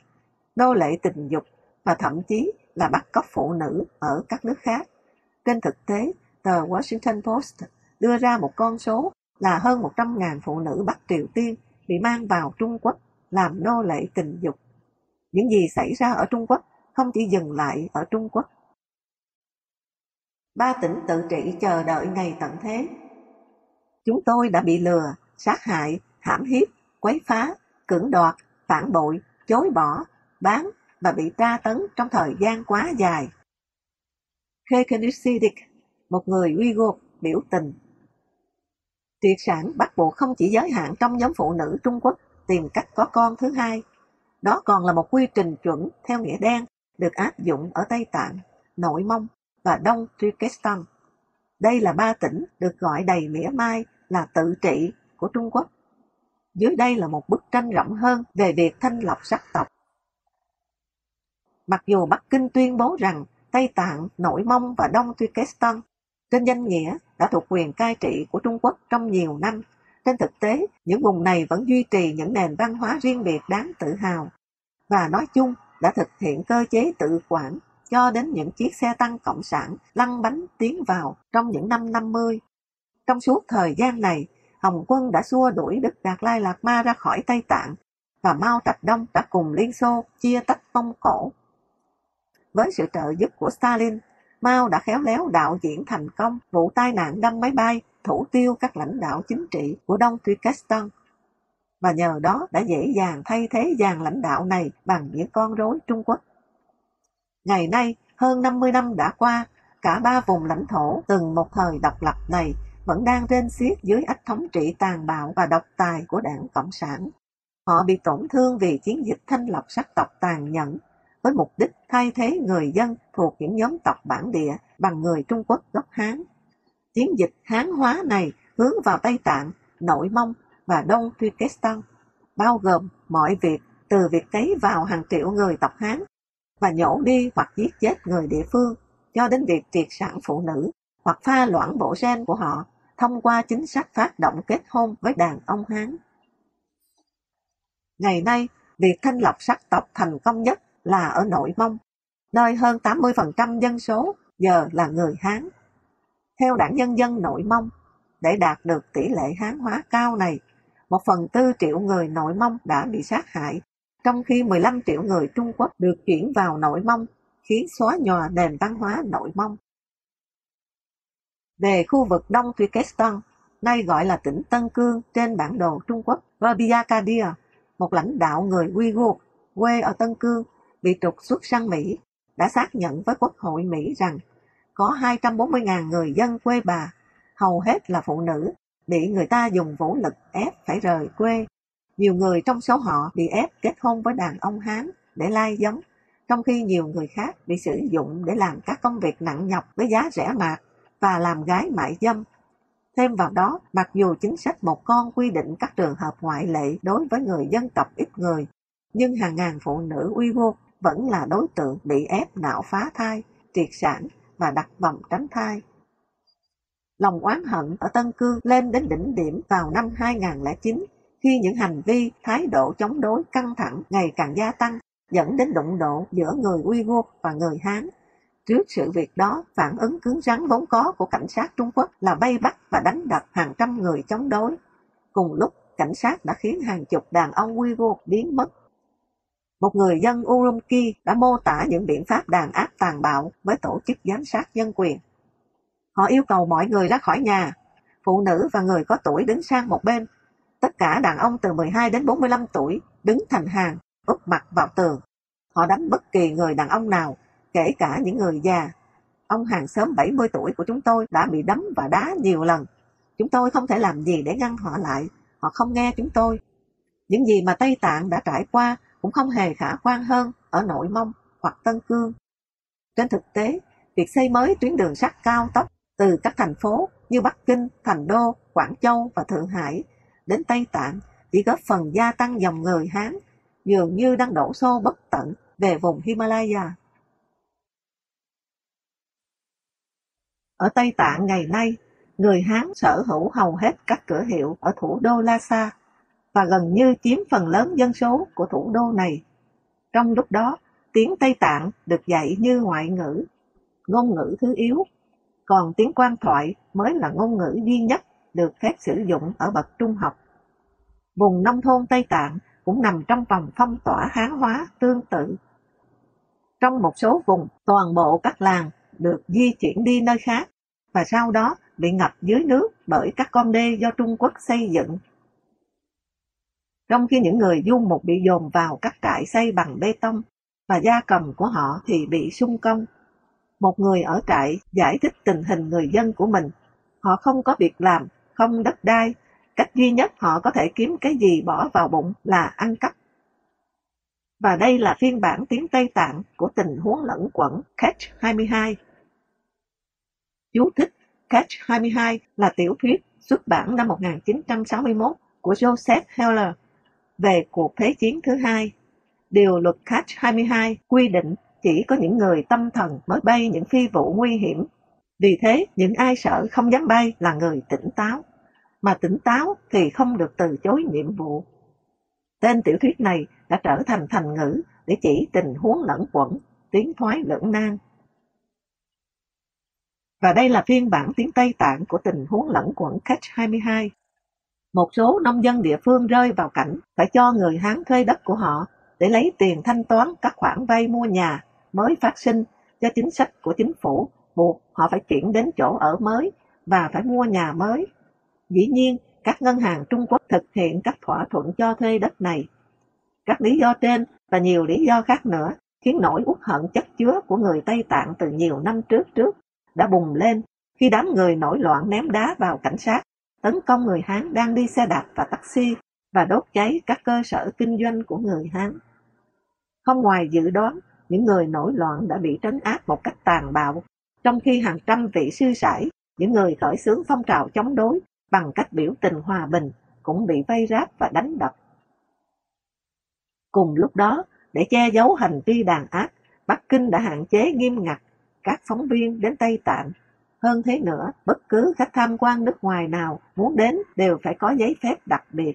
nô lệ tình dục và thậm chí là bắt cóc phụ nữ ở các nước khác. Trên thực tế, tờ Washington Post đưa ra một con số là hơn một trăm nghìn phụ nữ Bắc Triều Tiên bị mang vào Trung Quốc làm nô lệ tình dục. Những gì xảy ra ở Trung Quốc không chỉ dừng lại ở Trung Quốc. Ba tỉnh tự trị chờ đợi ngày tận thế. Chúng tôi đã bị lừa, sát hại, hãm hiếp, quấy phá, cưỡng đoạt, phản bội, chối bỏ, bán và bị tra tấn trong thời gian quá dài. Kekenissidik, một người Uyghur, biểu tình. Triệt sản bắt buộc không chỉ giới hạn trong nhóm phụ nữ Trung Quốc tìm cách có con thứ hai. Đó còn là một quy trình chuẩn theo nghĩa đen được áp dụng ở Tây Tạng, Nội Mông và Đông Turkestan. Đây là ba tỉnh được gọi đầy mỉa mai là tự trị của Trung Quốc. Dưới đây là một bức tranh rộng hơn về việc thanh lọc sắc tộc. Mặc dù Bắc Kinh tuyên bố rằng Tây Tạng, Nội Mông và Đông Turkestan trên danh nghĩa đã thuộc quyền cai trị của Trung Quốc trong nhiều năm, trên thực tế, những vùng này vẫn duy trì những nền văn hóa riêng biệt đáng tự hào và nói chung đã thực hiện cơ chế tự quản cho đến những chiếc xe tăng cộng sản lăn bánh tiến vào trong những năm năm mươi. Trong suốt thời gian này, Hồng quân đã xua đuổi Đức Đạt Lai Lạc Ma ra khỏi Tây Tạng và Mao Trạch Đông đã cùng Liên Xô chia tách Mông Cổ. Với sự trợ giúp của Stalin, Mao đã khéo léo đạo diễn thành công vụ tai nạn đâm máy bay thủ tiêu các lãnh đạo chính trị của Đông Turkestan và nhờ đó đã dễ dàng thay thế dàn lãnh đạo này bằng những con rối Trung Quốc. Ngày nay, hơn năm mươi năm đã qua, cả ba vùng lãnh thổ từng một thời độc lập này vẫn đang rên xiết dưới ách thống trị tàn bạo và độc tài của đảng Cộng sản. Họ bị tổn thương vì chiến dịch thanh lọc sắc tộc tàn nhẫn, với mục đích thay thế người dân thuộc những nhóm tộc bản địa bằng người Trung Quốc gốc Hán. Chiến dịch Hán hóa này hướng vào Tây Tạng, Nội Mông và Đông Turkestan, bao gồm mọi việc từ việc cấy vào hàng triệu người tộc Hán và nhổ đi hoặc giết chết người địa phương, cho đến việc triệt sản phụ nữ hoặc pha loãng bộ gen của họ thông qua chính sách phát động kết hôn với đàn ông Hán. Ngày nay, việc thanh lọc sắc tộc thành công nhất là ở Nội Mông, nơi hơn tám mươi phần trăm dân số giờ là người Hán. Theo Đảng Nhân dân Nội Mông, để đạt được tỷ lệ Hán hóa cao này, một phần tư triệu người Nội Mông đã bị sát hại, trong khi mười lăm triệu người Trung Quốc được chuyển vào Nội Mông, khiến xóa nhòa nền văn hóa Nội Mông. Về khu vực Đông Turkestan, nay gọi là tỉnh Tân Cương trên bản đồ Trung Quốc, Verbiakadir, một lãnh đạo người Uyghur quê ở Tân Cương bị trục xuất sang Mỹ, đã xác nhận với Quốc hội Mỹ rằng có hai trăm bốn mươi nghìn người dân quê bà, hầu hết là phụ nữ, bị người ta dùng vũ lực ép phải rời quê. Nhiều người trong số họ bị ép kết hôn với đàn ông Hán để lai giống, trong khi nhiều người khác bị sử dụng để làm các công việc nặng nhọc với giá rẻ mạt và làm gái mại dâm. Thêm vào đó, mặc dù chính sách một con quy định các trường hợp ngoại lệ đối với người dân tộc ít người, nhưng hàng ngàn phụ nữ Uyghur vẫn là đối tượng bị ép nạo phá thai, triệt sản và đặt vòng tránh thai. Lòng oán hận ở Tân Cương lên đến đỉnh điểm vào năm hai nghìn lẻ chín, khi những hành vi, thái độ chống đối căng thẳng ngày càng gia tăng, dẫn đến đụng độ giữa người Uyghur và người Hán. Trước sự việc đó, phản ứng cứng rắn vốn có của cảnh sát Trung Quốc là vây bắt và đánh đập hàng trăm người chống đối. Cùng lúc, cảnh sát đã khiến hàng chục đàn ông Uyghur biến mất. Một người dân Urumqi đã mô tả những biện pháp đàn áp tàn bạo với tổ chức giám sát nhân quyền. Họ yêu cầu mọi người ra khỏi nhà, phụ nữ và người có tuổi đứng sang một bên. Tất cả đàn ông từ mười hai đến bốn mươi lăm tuổi đứng thành hàng, úp mặt vào tường. Họ đánh bất kỳ người đàn ông nào, kể cả những người già. Ông hàng xóm bảy mươi tuổi của chúng tôi đã bị đấm và đá nhiều lần. Chúng tôi không thể làm gì để ngăn họ lại, họ không nghe chúng tôi. Những gì mà Tây Tạng đã trải qua cũng không hề khả quan hơn ở Nội Mông hoặc Tân Cương. Trên thực tế, việc xây mới tuyến đường sắt cao tốc từ các thành phố như Bắc Kinh, Thành Đô, Quảng Châu và Thượng Hải đến Tây Tạng chỉ góp phần gia tăng dòng người Hán, dường như đang đổ xô bất tận về vùng Himalaya. Ở Tây Tạng ngày nay, người Hán sở hữu hầu hết các cửa hiệu ở thủ đô Lhasa và gần như chiếm phần lớn dân số của thủ đô này. Trong lúc đó, tiếng Tây Tạng được dạy như ngoại ngữ, ngôn ngữ thứ yếu, còn tiếng quan thoại mới là ngôn ngữ duy nhất được phép sử dụng ở bậc trung học. Vùng nông thôn Tây Tạng cũng nằm trong vòng phong tỏa Hán hóa tương tự. Trong một số vùng, toàn bộ các làng được di chuyển đi nơi khác và sau đó bị ngập dưới nước bởi các con đê do Trung Quốc xây dựng. Trong khi những người du mục bị dồn vào các trại xây bằng bê tông và gia cầm của họ thì bị xung công. Một người ở trại giải thích tình hình người dân của mình. Họ không có việc làm, không đất đai. Cách duy nhất họ có thể kiếm cái gì bỏ vào bụng là ăn cắp. Và đây là phiên bản tiếng Tây Tạng của tình huống lẫn quẩn Catch hai mươi hai. Chú thích: Catch hai mươi hai là tiểu thuyết xuất bản năm một nghìn chín trăm sáu mươi mốt của Joseph Heller về cuộc Thế chiến thứ hai. Điều luật Catch hai mươi hai quy định chỉ có những người tâm thần mới bay những phi vụ nguy hiểm. Vì thế, những ai sợ không dám bay là người tỉnh táo, mà tỉnh táo thì không được từ chối nhiệm vụ. Tên tiểu thuyết này đã trở thành thành ngữ để chỉ tình huống lẫn quẩn, tiến thoái lưỡng nan. Và đây là phiên bản tiếng Tây Tạng của tình huống lẫn quẩn Catch hai mươi hai. Một số nông dân địa phương rơi vào cảnh phải cho người Hán thuê đất của họ để lấy tiền thanh toán các khoản vay mua nhà mới phát sinh do chính sách của chính phủ buộc họ phải chuyển đến chỗ ở mới và phải mua nhà mới. Dĩ nhiên, các ngân hàng Trung Quốc thực hiện các thỏa thuận cho thuê đất này. Các lý do trên và nhiều lý do khác nữa khiến nỗi uất hận chất chứa của người Tây Tạng từ nhiều năm trước trước đã bùng lên khi đám người nổi loạn ném đá vào cảnh sát, tấn công người Hán đang đi xe đạp và taxi và đốt cháy các cơ sở kinh doanh của người Hán. Không ngoài dự đoán, những người nổi loạn đã bị trấn áp một cách tàn bạo, trong khi hàng trăm vị sư sãi, những người khởi xướng phong trào chống đối bằng cách biểu tình hòa bình, cũng bị vây ráp và đánh đập. Cùng lúc đó, để che giấu hành vi đàn áp, Bắc Kinh đã hạn chế nghiêm ngặt các phóng viên đến Tây Tạng. Hơn thế nữa, bất cứ khách tham quan nước ngoài nào muốn đến đều phải có giấy phép đặc biệt.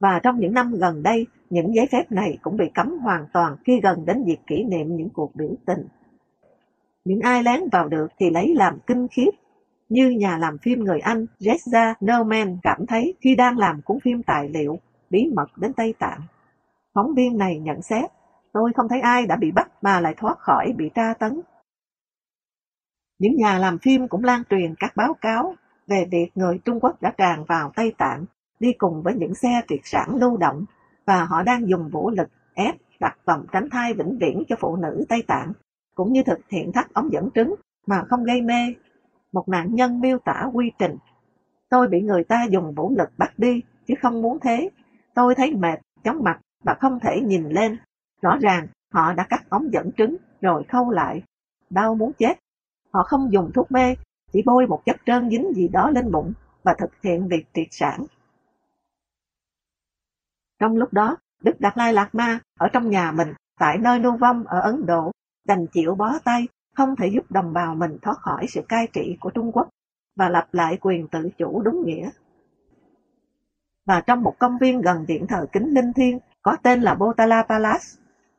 Và trong những năm gần đây, những giấy phép này cũng bị cấm hoàn toàn khi gần đến việc kỷ niệm những cuộc biểu tình. Những ai lén vào được thì lấy làm kinh khiếp, như nhà làm phim người Anh Jessica Norman cảm thấy khi đang làm cuốn phim tài liệu bí mật đến Tây Tạng. Phóng viên này nhận xét, tôi không thấy ai đã bị bắt mà lại thoát khỏi bị tra tấn. Những nhà làm phim cũng lan truyền các báo cáo về việc người Trung Quốc đã tràn vào Tây Tạng, đi cùng với những xe triệt sản lưu động, và họ đang dùng vũ lực ép đặt vòng tránh thai vĩnh viễn cho phụ nữ Tây Tạng, cũng như thực hiện thắt ống dẫn trứng mà không gây mê. Một nạn nhân miêu tả quy trình: tôi bị người ta dùng vũ lực bắt đi, chứ không muốn thế. Tôi thấy mệt, chóng mặt và không thể nhìn lên. Rõ ràng, họ đã cắt ống dẫn trứng rồi khâu lại. Đau muốn chết. Họ không dùng thuốc mê, chỉ bôi một chất trơn dính gì đó lên bụng và thực hiện việc triệt sản. Trong lúc đó, Đức Đạt Lai Lạc Ma ở trong nhà mình tại nơi lưu vong ở Ấn Độ đành chịu bó tay, không thể giúp đồng bào mình thoát khỏi sự cai trị của Trung Quốc và lập lại quyền tự chủ đúng nghĩa. Và trong một công viên gần điện thờ kính linh thiêng có tên là Potala Palace,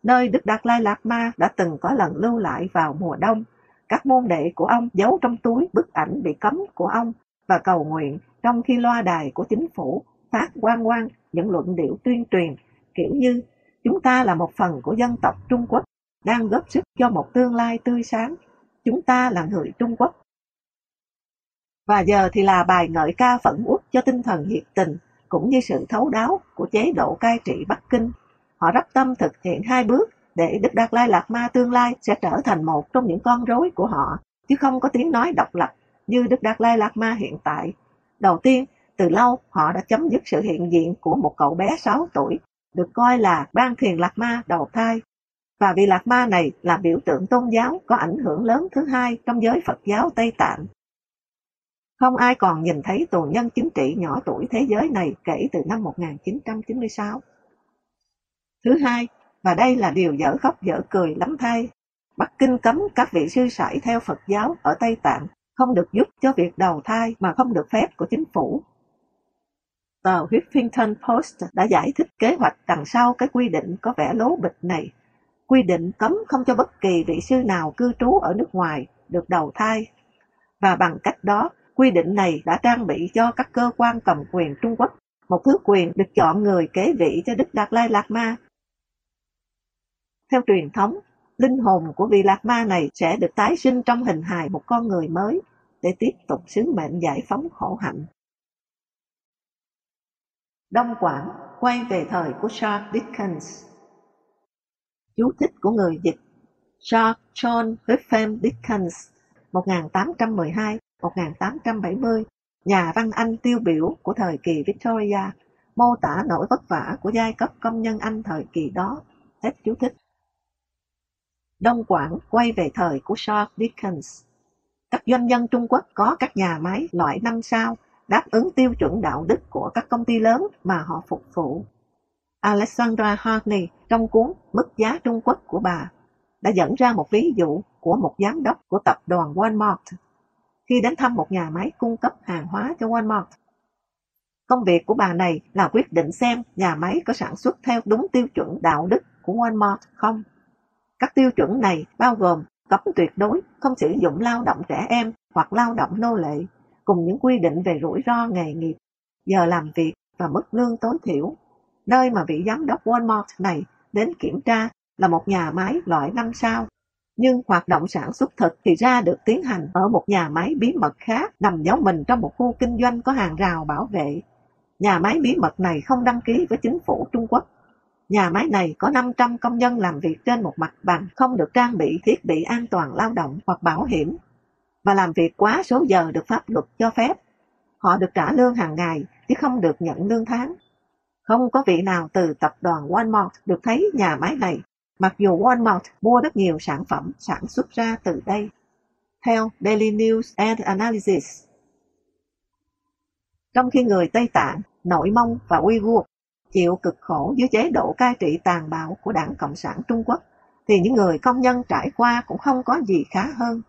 nơi Đức Đạt Lai Lạt Ma đã từng có lần lưu lại vào mùa đông, các môn đệ của ông giấu trong túi bức ảnh bị cấm của ông và cầu nguyện, trong khi loa đài của chính phủ phát oang oang những luận điệu tuyên truyền kiểu như chúng ta là một phần của dân tộc Trung Quốc, đang góp sức cho một tương lai tươi sáng. Chúng ta là người Trung Quốc. Và giờ thì là bài ngợi ca phẫn uất cho tinh thần hiệp tình cũng như sự thấu đáo của chế độ cai trị Bắc Kinh. Họ rất tâm thực hiện hai bước để Đức Đạt Lai Lạt Ma tương lai sẽ trở thành một trong những con rối của họ, chứ không có tiếng nói độc lập như Đức Đạt Lai Lạt Ma hiện tại. Đầu tiên, từ lâu họ đã chấm dứt sự hiện diện của một cậu bé sáu tuổi được coi là Ban Thiền Lạt Ma đầu thai. Và vì Lạt Ma này là biểu tượng tôn giáo có ảnh hưởng lớn thứ hai trong giới Phật giáo Tây Tạng. Không ai còn nhìn thấy tù nhân chính trị nhỏ tuổi thế giới này kể từ năm một nghìn chín trăm chín mươi sáu. Thứ hai, và đây là điều dở khóc dở cười lắm thay, Bắc Kinh cấm các vị sư sãi theo Phật giáo ở Tây Tạng không được giúp cho việc đầu thai mà không được phép của chính phủ. Tờ Huffington Post đã giải thích kế hoạch đằng sau cái quy định có vẻ lố bịch này. Quy định cấm không cho bất kỳ vị sư nào cư trú ở nước ngoài được đầu thai. Và bằng cách đó, quy định này đã trang bị cho các cơ quan cầm quyền Trung Quốc một thứ quyền được chọn người kế vị cho Đức Đạt Lai Lạc Ma. Theo truyền thống, linh hồn của vị Lạc Ma này sẽ được tái sinh trong hình hài một con người mới để tiếp tục sứ mệnh giải phóng khổ hạnh. Đông Quảng quay về thời của Charles Dickens. Chú thích của người dịch Charles John Griffin Dickens một nghìn tám trăm mười hai đến một nghìn tám trăm bảy mươi, nhà văn Anh tiêu biểu của thời kỳ Victoria, mô tả nỗi vất vả của giai cấp công nhân Anh thời kỳ đó. Hết chú thích. Đông Quảng quay về thời của Charles Dickens. Các doanh nhân Trung Quốc có các nhà máy loại năm sao đáp ứng tiêu chuẩn đạo đức của các công ty lớn mà họ phục vụ. Alexandra Harney trong cuốn Mức giá Trung Quốc của bà đã dẫn ra một ví dụ của một giám đốc của tập đoàn Walmart khi đến thăm một nhà máy cung cấp hàng hóa cho Walmart. Công việc của bà này là quyết định xem nhà máy có sản xuất theo đúng tiêu chuẩn đạo đức của Walmart không. Các tiêu chuẩn này bao gồm cấm tuyệt đối không sử dụng lao động trẻ em hoặc lao động nô lệ, cùng những quy định về rủi ro nghề nghiệp, giờ làm việc và mức lương tối thiểu. Nơi mà vị giám đốc Walmart này đến kiểm tra là một nhà máy loại năm sao, nhưng hoạt động sản xuất thực thì ra được tiến hành ở một nhà máy bí mật khác nằm giấu mình trong một khu kinh doanh có hàng rào bảo vệ. Nhà máy bí mật này không đăng ký với chính phủ Trung Quốc. Nhà máy này có năm trăm công nhân làm việc trên một mặt bằng không được trang bị thiết bị an toàn lao động hoặc bảo hiểm và làm việc quá số giờ được pháp luật cho phép. Họ được trả lương hàng ngày chứ không được nhận lương tháng. Không có vị nào từ tập đoàn Walmart được thấy nhà máy này, mặc dù Walmart mua rất nhiều sản phẩm sản xuất ra từ đây. Theo Daily News and Analysis, trong khi người Tây Tạng, Nội Mông và Uyghur chịu cực khổ dưới chế độ cai trị tàn bạo của Đảng Cộng sản Trung Quốc, thì những người công nhân trải qua cũng không có gì khá hơn.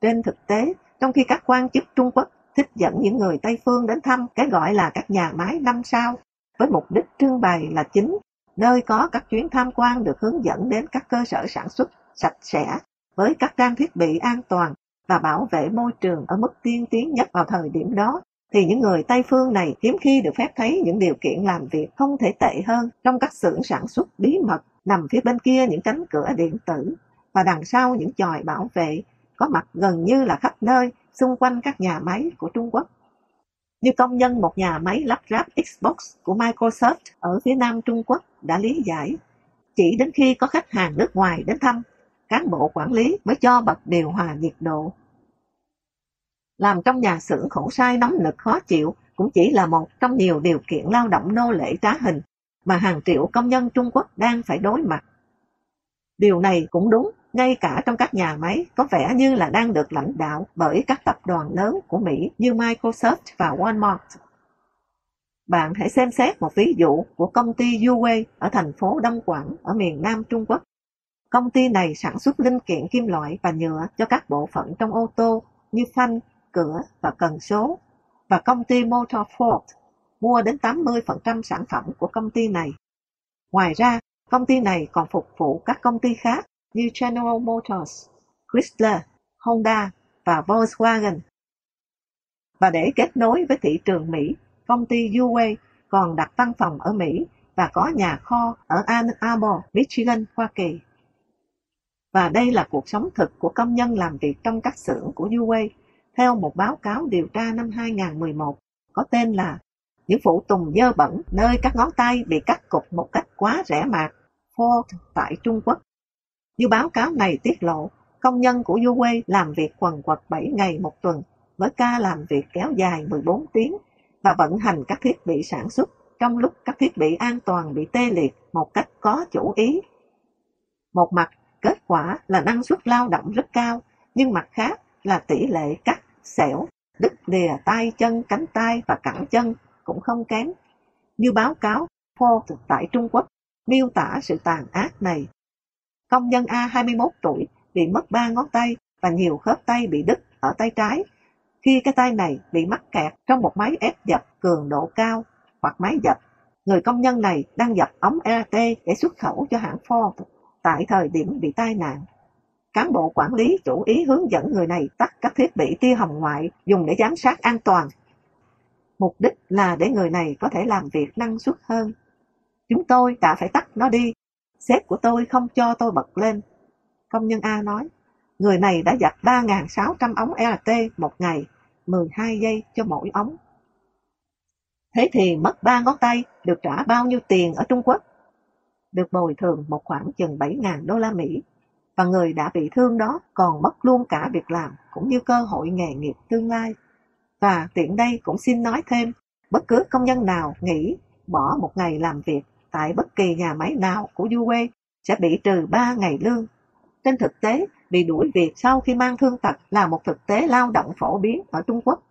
Trên thực tế, trong khi các quan chức Trung Quốc thích dẫn những người Tây Phương đến thăm cái gọi là các nhà máy năm sao, với mục đích trưng bày là chính, nơi có các chuyến tham quan được hướng dẫn đến các cơ sở sản xuất sạch sẽ, với các trang thiết bị an toàn và bảo vệ môi trường ở mức tiên tiến nhất vào thời điểm đó, thì những người Tây Phương này hiếm khi được phép thấy những điều kiện làm việc không thể tệ hơn trong các xưởng sản xuất bí mật nằm phía bên kia những cánh cửa điện tử và đằng sau những chòi bảo vệ có mặt gần như là khắp nơi xung quanh các nhà máy của Trung Quốc. Như công nhân một nhà máy lắp ráp Xbox của Microsoft ở phía nam Trung Quốc đã lý giải, chỉ đến khi có khách hàng nước ngoài đến thăm, cán bộ quản lý mới cho bật điều hòa nhiệt độ. Làm trong nhà xưởng khổ sai nóng nực khó chịu cũng chỉ là một trong nhiều điều kiện lao động nô lệ trá hình mà hàng triệu công nhân Trung Quốc đang phải đối mặt. Điều này cũng đúng ngay cả trong các nhà máy có vẻ như là đang được lãnh đạo bởi các tập đoàn lớn của Mỹ như Microsoft và Walmart. Bạn hãy xem xét một ví dụ của công ty Yuwei ở thành phố Đông Quảng ở miền Nam Trung Quốc. Công ty này sản xuất linh kiện kim loại và nhựa cho các bộ phận trong ô tô như phanh, cửa và cần số, và công ty Motor Ford mua đến tám mươi phần trăm sản phẩm của công ty này. Ngoài ra, công ty này còn phục vụ các công ty khác như General Motors, Chrysler, Honda và Volkswagen. Và để kết nối với thị trường Mỹ, công ty Yuwei còn đặt văn phòng ở Mỹ và có nhà kho ở Ann Arbor, Michigan, Hoa Kỳ. Và đây là cuộc sống thực của công nhân làm việc trong các xưởng của Yuwei, theo một báo cáo điều tra năm hai nghìn mười một có tên là Những phụ tùng dơ bẩn nơi các ngón tay bị cắt cụt một cách quá rẻ mạt, Ford tại Trung Quốc. Như báo cáo này tiết lộ, công nhân của Yuwei làm việc quần quật bảy ngày một tuần, với ca làm việc kéo dài mười bốn tiếng và vận hành các thiết bị sản xuất trong lúc các thiết bị an toàn bị tê liệt một cách có chủ ý. Một mặt, kết quả là năng suất lao động rất cao, nhưng mặt khác là tỷ lệ cắt, xẻo, đứt lìa tay chân, cánh tay và cẳng chân cũng không kém. Như báo cáo Ford tại Trung Quốc miêu tả sự tàn ác này, công nhân A hai mươi mốt tuổi bị mất ba ngón tay và nhiều khớp tay bị đứt ở tay trái, khi cái tay này bị mắc kẹt trong một máy ép dập cường độ cao hoặc máy dập. Người công nhân này đang dập ống e rờ tê để xuất khẩu cho hãng Ford tại thời điểm bị tai nạn. Cán bộ quản lý chủ ý hướng dẫn người này tắt các thiết bị tia hồng ngoại dùng để giám sát an toàn. Mục đích là để người này có thể làm việc năng suất hơn. Chúng tôi đã phải tắt nó đi. Sếp của tôi không cho tôi bật lên. Công nhân A nói, người này đã dập ba nghìn sáu trăm ống e rờ tê một ngày, mười hai giây cho mỗi ống. Thế thì mất ba ngón tay được trả bao nhiêu tiền ở Trung Quốc? Được bồi thường một khoảng chừng bảy nghìn đô la Mỹ. Và người đã bị thương đó còn mất luôn cả việc làm cũng như cơ hội nghề nghiệp tương lai. Và tiện đây cũng xin nói thêm, bất cứ công nhân nào nghỉ bỏ một ngày làm việc tại bất kỳ nhà máy nào của Uê sẽ bị trừ ba ngày lương. Trên thực tế, bị đuổi việc sau khi mang thương tật là một thực tế lao động phổ biến ở Trung Quốc.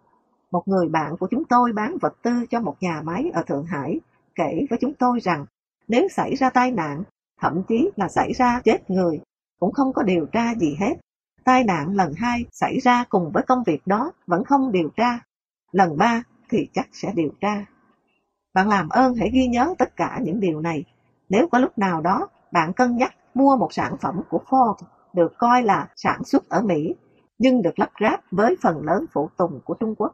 Một người bạn của chúng tôi bán vật tư cho một nhà máy ở Thượng Hải kể với chúng tôi rằng nếu xảy ra tai nạn, thậm chí là xảy ra chết người, cũng không có điều tra gì hết. Tai nạn lần hai xảy ra cùng với công việc đó vẫn không điều tra. Lần ba thì chắc sẽ điều tra. Bạn làm ơn hãy ghi nhớ tất cả những điều này. Nếu có lúc nào đó bạn cân nhắc mua một sản phẩm của Ford được coi là sản xuất ở Mỹ, nhưng được lắp ráp với phần lớn phụ tùng của Trung Quốc.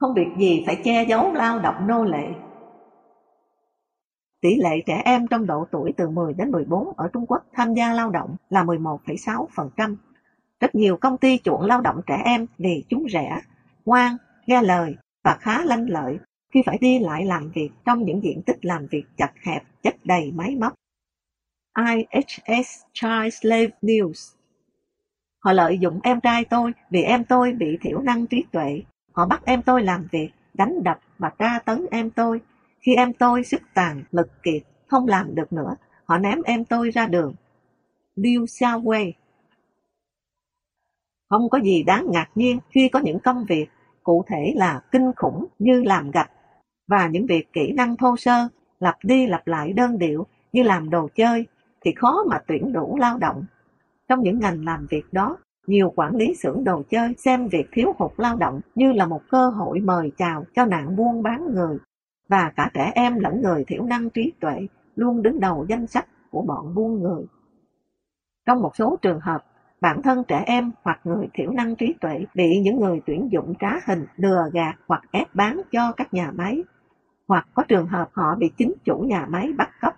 Không việc gì phải che giấu lao động nô lệ. Tỷ lệ trẻ em trong độ tuổi từ mười đến mười bốn ở Trung Quốc tham gia lao động là mười một phẩy sáu phần trăm. Rất nhiều công ty chuộng lao động trẻ em vì chúng rẻ, ngoan, nghe lời và khá lanh lợi khi phải đi lại làm việc trong những diện tích làm việc chật hẹp, chất đầy máy móc. I H S Child Slave News. Họ lợi dụng em trai tôi vì em tôi bị thiểu năng trí tuệ. Họ bắt em tôi làm việc, đánh đập và tra tấn em tôi. Khi em tôi sức tàn, lực kiệt, không làm được nữa, họ ném em tôi ra đường. Liu Xiaowei. Không có gì đáng ngạc nhiên khi có những công việc, cụ thể là kinh khủng như làm gạch, và những việc kỹ năng thô sơ, lặp đi lặp lại đơn điệu như làm đồ chơi, thì khó mà tuyển đủ lao động. Trong những ngành làm việc đó, nhiều quản lý xưởng đồ chơi xem việc thiếu hụt lao động như là một cơ hội mời chào cho nạn buôn bán người, và cả trẻ em lẫn người thiểu năng trí tuệ luôn đứng đầu danh sách của bọn buôn người. Trong một số trường hợp, bản thân trẻ em hoặc người thiểu năng trí tuệ bị những người tuyển dụng trá hình lừa gạt hoặc ép bán cho các nhà máy, hoặc có trường hợp họ bị chính chủ nhà máy bắt cóc.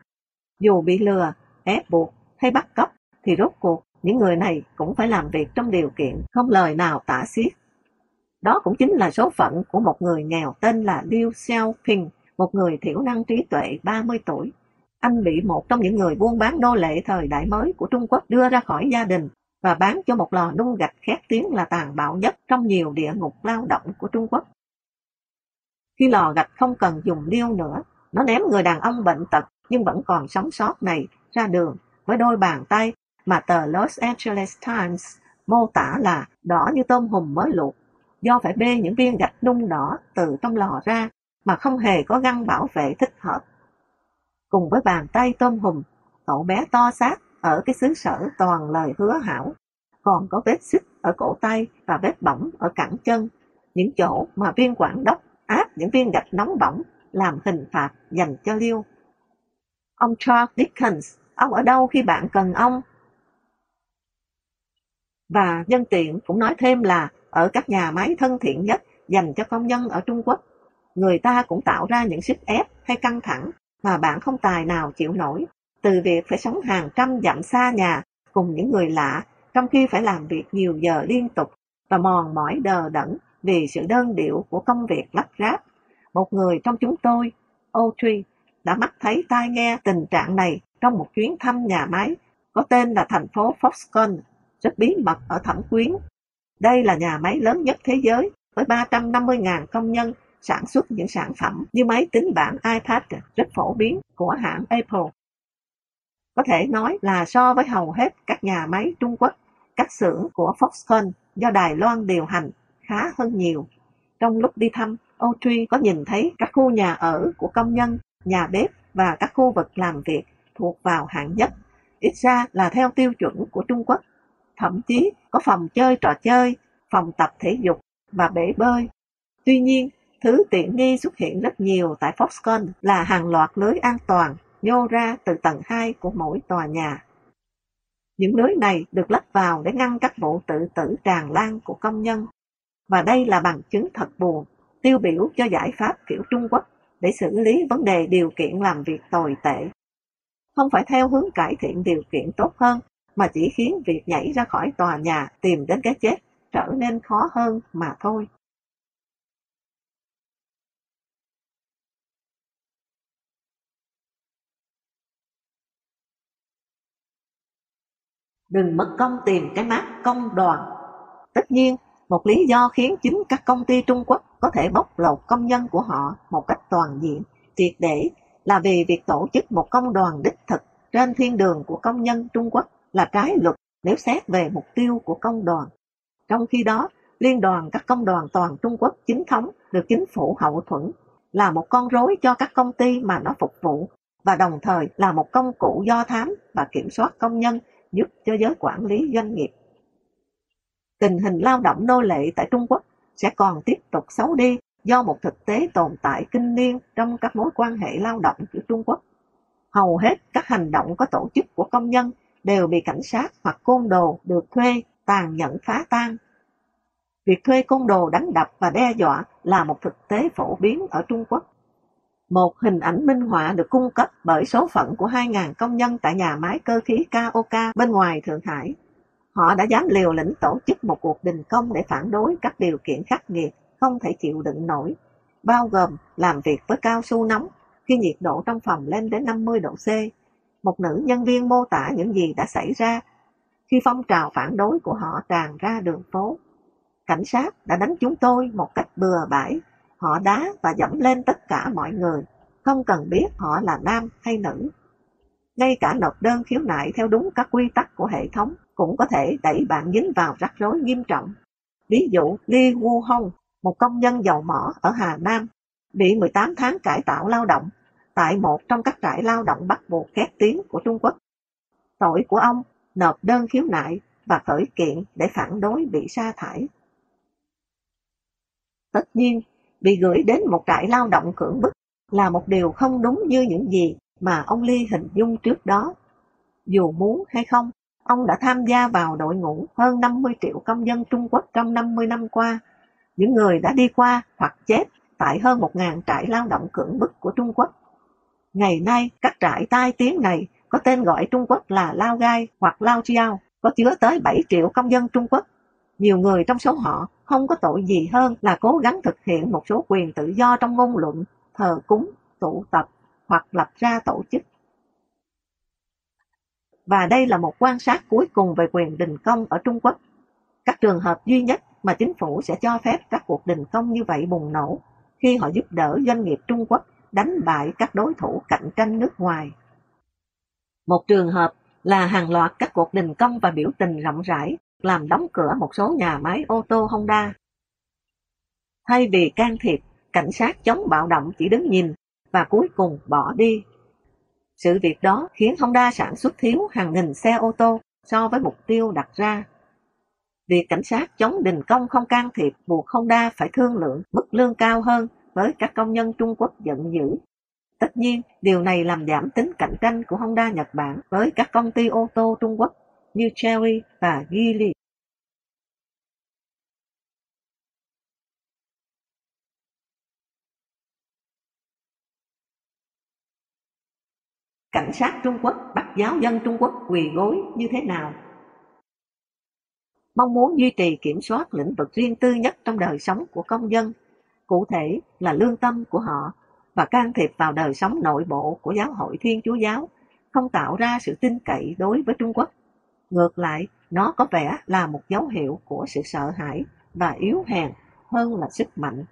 Dù bị lừa, ép buộc hay bắt cóc thì rốt cuộc những người này cũng phải làm việc trong điều kiện không lời nào tả xiết. Đó cũng chính là số phận của một người nghèo tên là Liu Xiaoping, một người thiểu năng trí tuệ ba mươi tuổi. Anh bị một trong những người buôn bán nô lệ thời đại mới của Trung Quốc đưa ra khỏi gia đình và bán cho một lò nung gạch khét tiếng là tàn bạo nhất trong nhiều địa ngục lao động của Trung Quốc. Khi lò gạch không cần dùng liêu nữa, nó ném người đàn ông bệnh tật nhưng vẫn còn sống sót này ra đường với đôi bàn tay mà tờ Los Angeles Times mô tả là đỏ như tôm hùm mới luộc, do phải bê những viên gạch nung đỏ từ trong lò ra mà không hề có găng bảo vệ thích hợp. Cùng với bàn tay tôm hùm, cậu bé to xác ở cái xứ sở toàn lời hứa hảo, còn có vết xích ở cổ tay và vết bỏng ở cẳng chân, những chỗ mà viên quản đốc áp những viên gạch nóng bỏng làm hình phạt dành cho Liêu. Ông Charles Dickens, ông ở đâu khi bạn cần ông? Và nhân tiện cũng nói thêm là ở các nhà máy thân thiện nhất dành cho công nhân ở Trung Quốc, người ta cũng tạo ra những sức ép hay căng thẳng mà bạn không tài nào chịu nổi, từ việc phải sống hàng trăm dặm xa nhà cùng những người lạ, trong khi phải làm việc nhiều giờ liên tục và mòn mỏi đờ đẫn vì sự đơn điệu của công việc lắp ráp. Một người trong chúng tôi, Audrey, đã mắt thấy tai nghe tình trạng này trong một chuyến thăm nhà máy có tên là thành phố Foxconn, rất bí mật ở Thẩm Quyến. Đây là nhà máy lớn nhất thế giới với ba trăm năm mươi nghìn công nhân sản xuất những sản phẩm như máy tính bảng iPad rất phổ biến của hãng Apple. Có thể nói là so với hầu hết các nhà máy Trung Quốc, các xưởng của Foxconn do Đài Loan điều hành khá hơn nhiều. Trong lúc đi thăm, Âu Truy có nhìn thấy các khu nhà ở của công nhân, nhà bếp và các khu vực làm việc thuộc vào hạng nhất, ít ra là theo tiêu chuẩn của Trung Quốc. Thậm chí có phòng chơi trò chơi, phòng tập thể dục và bể bơi. Tuy nhiên, thứ tiện nghi xuất hiện rất nhiều tại Foxconn là hàng loạt lưới an toàn nhô ra từ tầng hai của mỗi tòa nhà. Những lưới này được lắp vào để ngăn các vụ tự tử tràn lan của công nhân. Và đây là bằng chứng thật buồn, tiêu biểu cho giải pháp kiểu Trung Quốc để xử lý vấn đề điều kiện làm việc tồi tệ. Không phải theo hướng cải thiện điều kiện tốt hơn, mà chỉ khiến việc nhảy ra khỏi tòa nhà tìm đến cái chết trở nên khó hơn mà thôi. Đừng mất công tìm cái mác công đoàn. Tất nhiên, một lý do khiến chính các công ty Trung Quốc có thể bóc lột công nhân của họ một cách toàn diện, triệt để là vì việc tổ chức một công đoàn đích thực trên thiên đường của công nhân Trung Quốc là trái luật nếu xét về mục tiêu của công đoàn. Trong khi đó, Liên đoàn các công đoàn toàn Trung Quốc chính thống được chính phủ hậu thuẫn là một con rối cho các công ty mà nó phục vụ và đồng thời là một công cụ do thám và kiểm soát công nhân giúp cho giới quản lý doanh nghiệp. Tình hình lao động nô lệ tại Trung Quốc sẽ còn tiếp tục xấu đi do một thực tế tồn tại kinh niên trong các mối quan hệ lao động của Trung Quốc. Hầu hết các hành động có tổ chức của công nhân đều bị cảnh sát hoặc côn đồ được thuê tàn nhẫn phá tan. Việc thuê côn đồ đánh đập và đe dọa là một thực tế phổ biến ở Trung Quốc. Một hình ảnh minh họa được cung cấp bởi số phận của hai nghìn công nhân tại nhà máy cơ khí ca o ca bên ngoài Thượng Hải. Họ đã dám liều lĩnh tổ chức một cuộc đình công để phản đối các điều kiện khắc nghiệt không thể chịu đựng nổi, bao gồm làm việc với cao su nóng khi nhiệt độ trong phòng lên đến năm mươi độ C. Một nữ nhân viên mô tả những gì đã xảy ra khi phong trào phản đối của họ tràn ra đường phố. Cảnh sát đã đánh chúng tôi một cách bừa bãi. Họ đá và dẫm lên tất cả mọi người, không cần biết họ là nam hay nữ. Ngay cả nộp đơn khiếu nại theo đúng các quy tắc của hệ thống cũng có thể đẩy bạn dính vào rắc rối nghiêm trọng. Ví dụ Li Wu Hong, một công nhân dầu mỏ ở Hà Nam, bị mười tám tháng cải tạo lao động tại một trong các trại lao động bắt buộc khét tiếng của Trung Quốc. Tội của ông nộp đơn khiếu nại và khởi kiện để phản đối bị sa thải. Tất nhiên, bị gửi đến một trại lao động cưỡng bức là một điều không đúng như những gì mà ông Ly hình dung trước đó. Dù muốn hay không, ông đã tham gia vào đội ngũ hơn năm mươi triệu công dân Trung Quốc trong năm mươi năm qua, những người đã đi qua hoặc chết tại hơn một nghìn trại lao động cưỡng bức của Trung Quốc. Ngày nay, các trại tai tiếng này có tên gọi Trung Quốc là Lao Gai hoặc Lao Gai, có chứa tới bảy triệu công dân Trung Quốc. Nhiều người trong số họ không có tội gì hơn là cố gắng thực hiện một số quyền tự do trong ngôn luận, thờ cúng, tụ tập hoặc lập ra tổ chức. Và đây là một quan sát cuối cùng về quyền đình công ở Trung Quốc. Các trường hợp duy nhất mà chính phủ sẽ cho phép các cuộc đình công như vậy bùng nổ khi họ giúp đỡ doanh nghiệp Trung Quốc đánh bại các đối thủ cạnh tranh nước ngoài. Một trường hợp là hàng loạt các cuộc đình công và biểu tình rộng rãi làm đóng cửa một số nhà máy ô tô Honda. Thay vì can thiệp, cảnh sát chống bạo động chỉ đứng nhìn và cuối cùng bỏ đi. Sự việc đó khiến Honda sản xuất thiếu hàng nghìn xe ô tô so với mục tiêu đặt ra. Việc cảnh sát chống đình công không can thiệp buộc Honda phải thương lượng mức lương cao hơn với các công nhân Trung Quốc giận dữ. Tất nhiên, điều này làm giảm tính cạnh tranh của Honda Nhật Bản với các công ty ô tô Trung Quốc như Cherry và Geely. Cảnh sát Trung Quốc bắt giáo dân Trung Quốc quỳ gối như thế nào? Mong muốn duy trì kiểm soát lĩnh vực riêng tư nhất trong đời sống của công dân, cụ thể là lương tâm của họ, và can thiệp vào đời sống nội bộ của giáo hội Thiên Chúa giáo, không tạo ra sự tin cậy đối với Trung Quốc. Ngược lại, nó có vẻ là một dấu hiệu của sự sợ hãi và yếu hèn hơn là sức mạnh.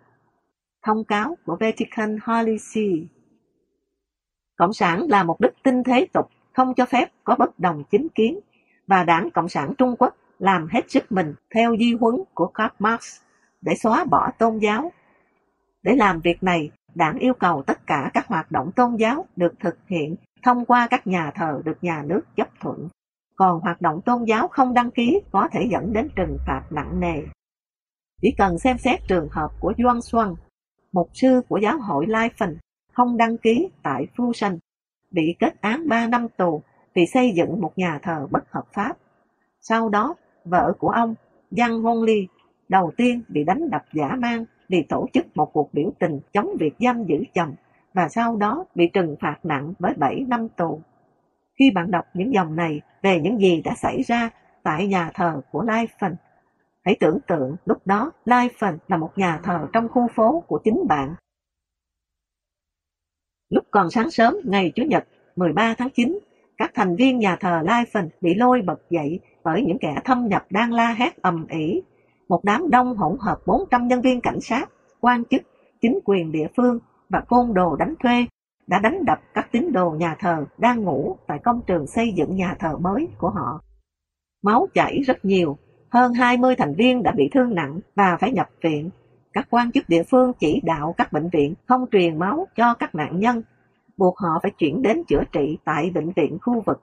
thông cáo của Vatican Holy See. Cộng sản là một đức tin thế tục, không cho phép có bất đồng chính kiến, và Đảng Cộng sản Trung Quốc làm hết sức mình theo di huấn của Karl Marx để xóa bỏ tôn giáo. Để làm việc này, Đảng yêu cầu tất cả các hoạt động tôn giáo được thực hiện thông qua các nhà thờ được nhà nước chấp thuận, còn hoạt động tôn giáo không đăng ký có thể dẫn đến trừng phạt nặng nề. Chỉ cần xem xét trường hợp của Doan Xuân, mục sư của giáo hội Lai Phình không đăng ký tại Phu Sanh, bị kết án ba năm tù vì xây dựng một nhà thờ bất hợp pháp. Sau đó, vợ của ông, Giang Hôn Ly, đầu tiên bị đánh đập dã man vì tổ chức một cuộc biểu tình chống việc giam giữ chồng, và sau đó bị trừng phạt nặng với bảy năm tù. Khi bạn đọc những dòng này về những gì đã xảy ra tại nhà thờ của Lai Phình, hãy tưởng tượng lúc đó Lai Phình là một nhà thờ trong khu phố của chính bạn. Lúc còn sáng sớm ngày Chủ nhật mười ba tháng chín, các thành viên nhà thờ Lai Phình bị lôi bật dậy bởi những kẻ thâm nhập đang la hét ầm ĩ. Một đám đông hỗn hợp bốn trăm nhân viên cảnh sát, quan chức, chính quyền địa phương và côn đồ đánh thuê đã đánh đập các tín đồ nhà thờ đang ngủ tại công trường xây dựng nhà thờ mới của họ. Máu chảy rất nhiều, hơn hai mươi thành viên đã bị thương nặng và phải nhập viện. Các quan chức địa phương chỉ đạo các bệnh viện không truyền máu cho các nạn nhân, buộc họ phải chuyển đến chữa trị tại bệnh viện khu vực.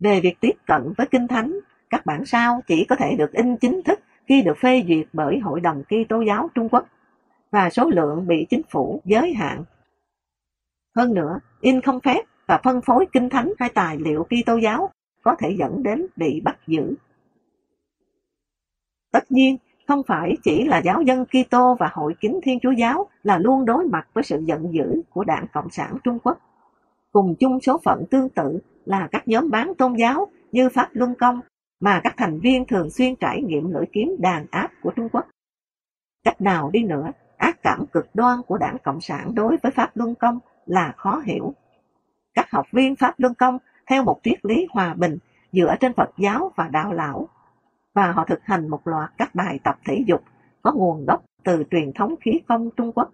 Về việc tiếp cận với Kinh Thánh, các bản sao chỉ có thể được in chính thức khi được phê duyệt bởi Hội đồng Kitô giáo Trung Quốc, và số lượng bị chính phủ giới hạn. Hơn nữa, in không phép và phân phối Kinh Thánh hay tài liệu Kitô giáo có thể dẫn đến bị bắt giữ. Tất nhiên, không phải chỉ là giáo dân Kitô và Hội Kính Thiên Chúa giáo là luôn đối mặt với sự giận dữ của Đảng Cộng sản Trung Quốc. Cùng chung số phận tương tự là các nhóm bán tôn giáo như Pháp Luân Công, mà các thành viên thường xuyên trải nghiệm lưỡi kiếm đàn áp của Trung Quốc. Cách nào đi nữa, ác cảm cực đoan của Đảng Cộng sản đối với Pháp Luân Công là khó hiểu. Các học viên Pháp Luân Công theo một triết lý hòa bình dựa trên Phật giáo và Đạo lão, và họ thực hành một loạt các bài tập thể dục có nguồn gốc từ truyền thống khí công Trung Quốc.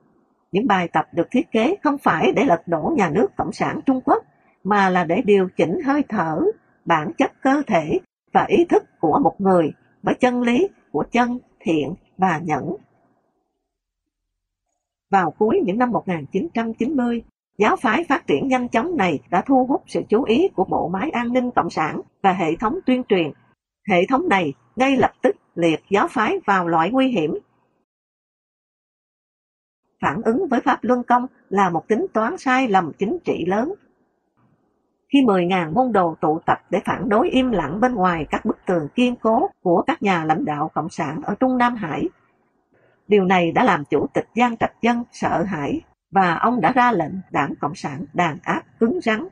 Những bài tập được thiết kế không phải để lật đổ nhà nước Cộng sản Trung Quốc, mà là để điều chỉnh hơi thở, bản chất cơ thể và ý thức của một người với chân lý của chân, thiện và nhẫn. Vào cuối những năm một nghìn chín trăm chín mươi, giáo phái phát triển nhanh chóng này đã thu hút sự chú ý của bộ máy an ninh Cộng sản và hệ thống tuyên truyền. Hệ thống này ngay lập tức liệt giáo phái vào loại nguy hiểm. Phản ứng với Pháp Luân Công là một tính toán sai lầm chính trị lớn. Khi mười nghìn môn đồ tụ tập để phản đối im lặng bên ngoài các bức tường kiên cố của các nhà lãnh đạo Cộng sản ở Trung Nam Hải, điều này đã làm Chủ tịch Giang Trạch Dân sợ hãi, và ông đã ra lệnh Đảng Cộng sản đàn áp cứng rắn.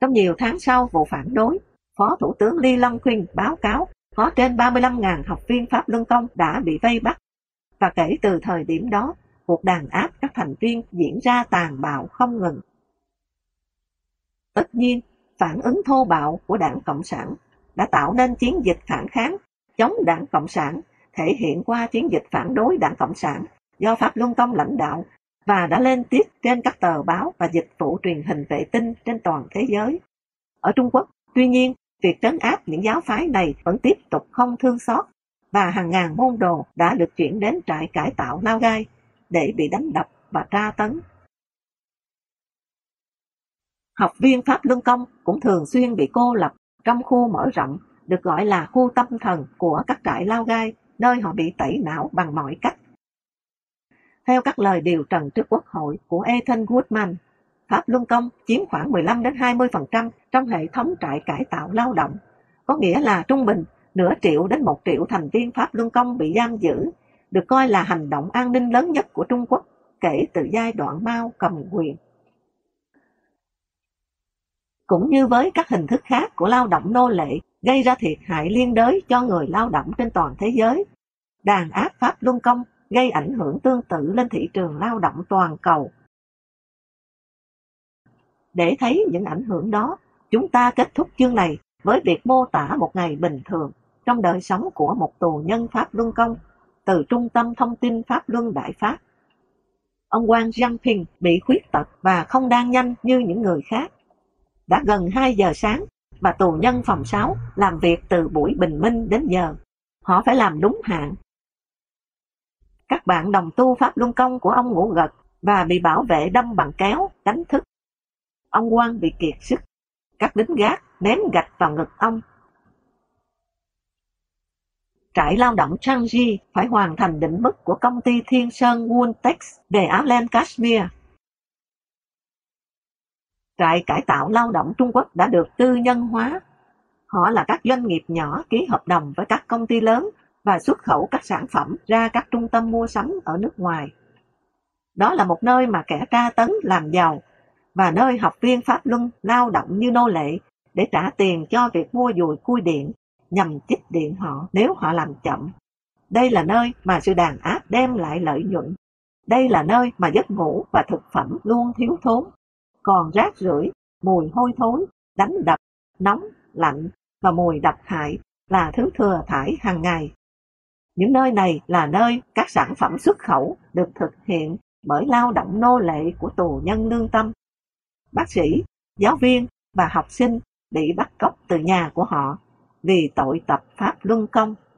Trong nhiều tháng sau vụ phản đối, Phó Thủ tướng Li Long Quynh báo cáo có trên ba mươi lăm nghìn học viên Pháp Luân Công đã bị vây bắt, và kể từ thời điểm đó, cuộc đàn áp các thành viên diễn ra tàn bạo không ngừng. Tất nhiên, phản ứng thô bạo của Đảng Cộng sản đã tạo nên chiến dịch phản kháng chống Đảng Cộng sản, thể hiện qua chiến dịch phản đối Đảng Cộng sản do Pháp Luân Công lãnh đạo, và đã lên tiết trên các tờ báo và dịch vụ truyền hình vệ tinh trên toàn thế giới. Ở Trung Quốc, tuy nhiên, việc trấn áp những giáo phái này vẫn tiếp tục không thương xót, và hàng ngàn môn đồ đã được chuyển đến trại cải tạo Lao Gai để bị đánh đập và tra tấn. Học viên Pháp Luân Công cũng thường xuyên bị cô lập trong khu mở rộng được gọi là khu tâm thần của các trại Lao Gai, nơi họ bị tẩy não bằng mọi cách. Theo các lời điều trần trước Quốc hội của Ethan Goodman, Pháp Luân Công chiếm khoảng mười lăm đến hai mươi phần trăm trong hệ thống trại cải tạo lao động, có nghĩa là trung bình nửa triệu đến một triệu thành viên Pháp Luân Công bị giam giữ, được coi là hành động an ninh lớn nhất của Trung Quốc kể từ giai đoạn Mao cầm quyền. Cũng như với các hình thức khác của lao động nô lệ gây ra thiệt hại liên đới cho người lao động trên toàn thế giới, đàn áp Pháp Luân Công gây ảnh hưởng tương tự lên thị trường lao động toàn cầu. Để thấy những ảnh hưởng đó, chúng ta kết thúc chương này với việc mô tả một ngày bình thường trong đời sống của một tù nhân Pháp Luân Công từ Trung tâm Thông tin Pháp Luân Đại Pháp ông Wang Jianping bị khuyết tật và không đan nhanh như những người khác. Đã gần hai giờ sáng và tù nhân phòng sáu làm việc từ buổi bình minh đến giờ. Họ phải làm đúng hạn. Các bạn đồng tu Pháp Luân Công của ông ngủ gật và bị bảo vệ đâm bằng kéo, đánh thức. Ông Wang bị kiệt sức. Các lính gác ném gạch vào ngực ông. Trại lao động Changi phải hoàn thành định mức của công ty Thiên Sơn Wuntex về Áo Len Kashmir. Trại cải tạo lao động Trung Quốc đã được tư nhân hóa. Họ là các doanh nghiệp nhỏ ký hợp đồng với các công ty lớn và xuất khẩu các sản phẩm ra các trung tâm mua sắm ở nước ngoài. Đó là một nơi mà kẻ tra tấn làm giàu và nơi học viên Pháp Luân lao động như nô lệ để trả tiền cho việc mua dùi cui điện nhằm chích điện họ nếu họ làm chậm. Đây là nơi mà sự đàn áp đem lại lợi nhuận. Đây là nơi mà giấc ngủ và thực phẩm luôn thiếu thốn. Còn rác rưởi, mùi hôi thối, đánh đập, nóng, lạnh và mùi độc hại là thứ thừa thải hàng ngày. Những nơi này là nơi các sản phẩm xuất khẩu được thực hiện bởi lao động nô lệ của tù nhân lương tâm. Bác sĩ, giáo viên và học sinh bị bắt cóc từ nhà của họ vì tội tập Pháp Luân Công.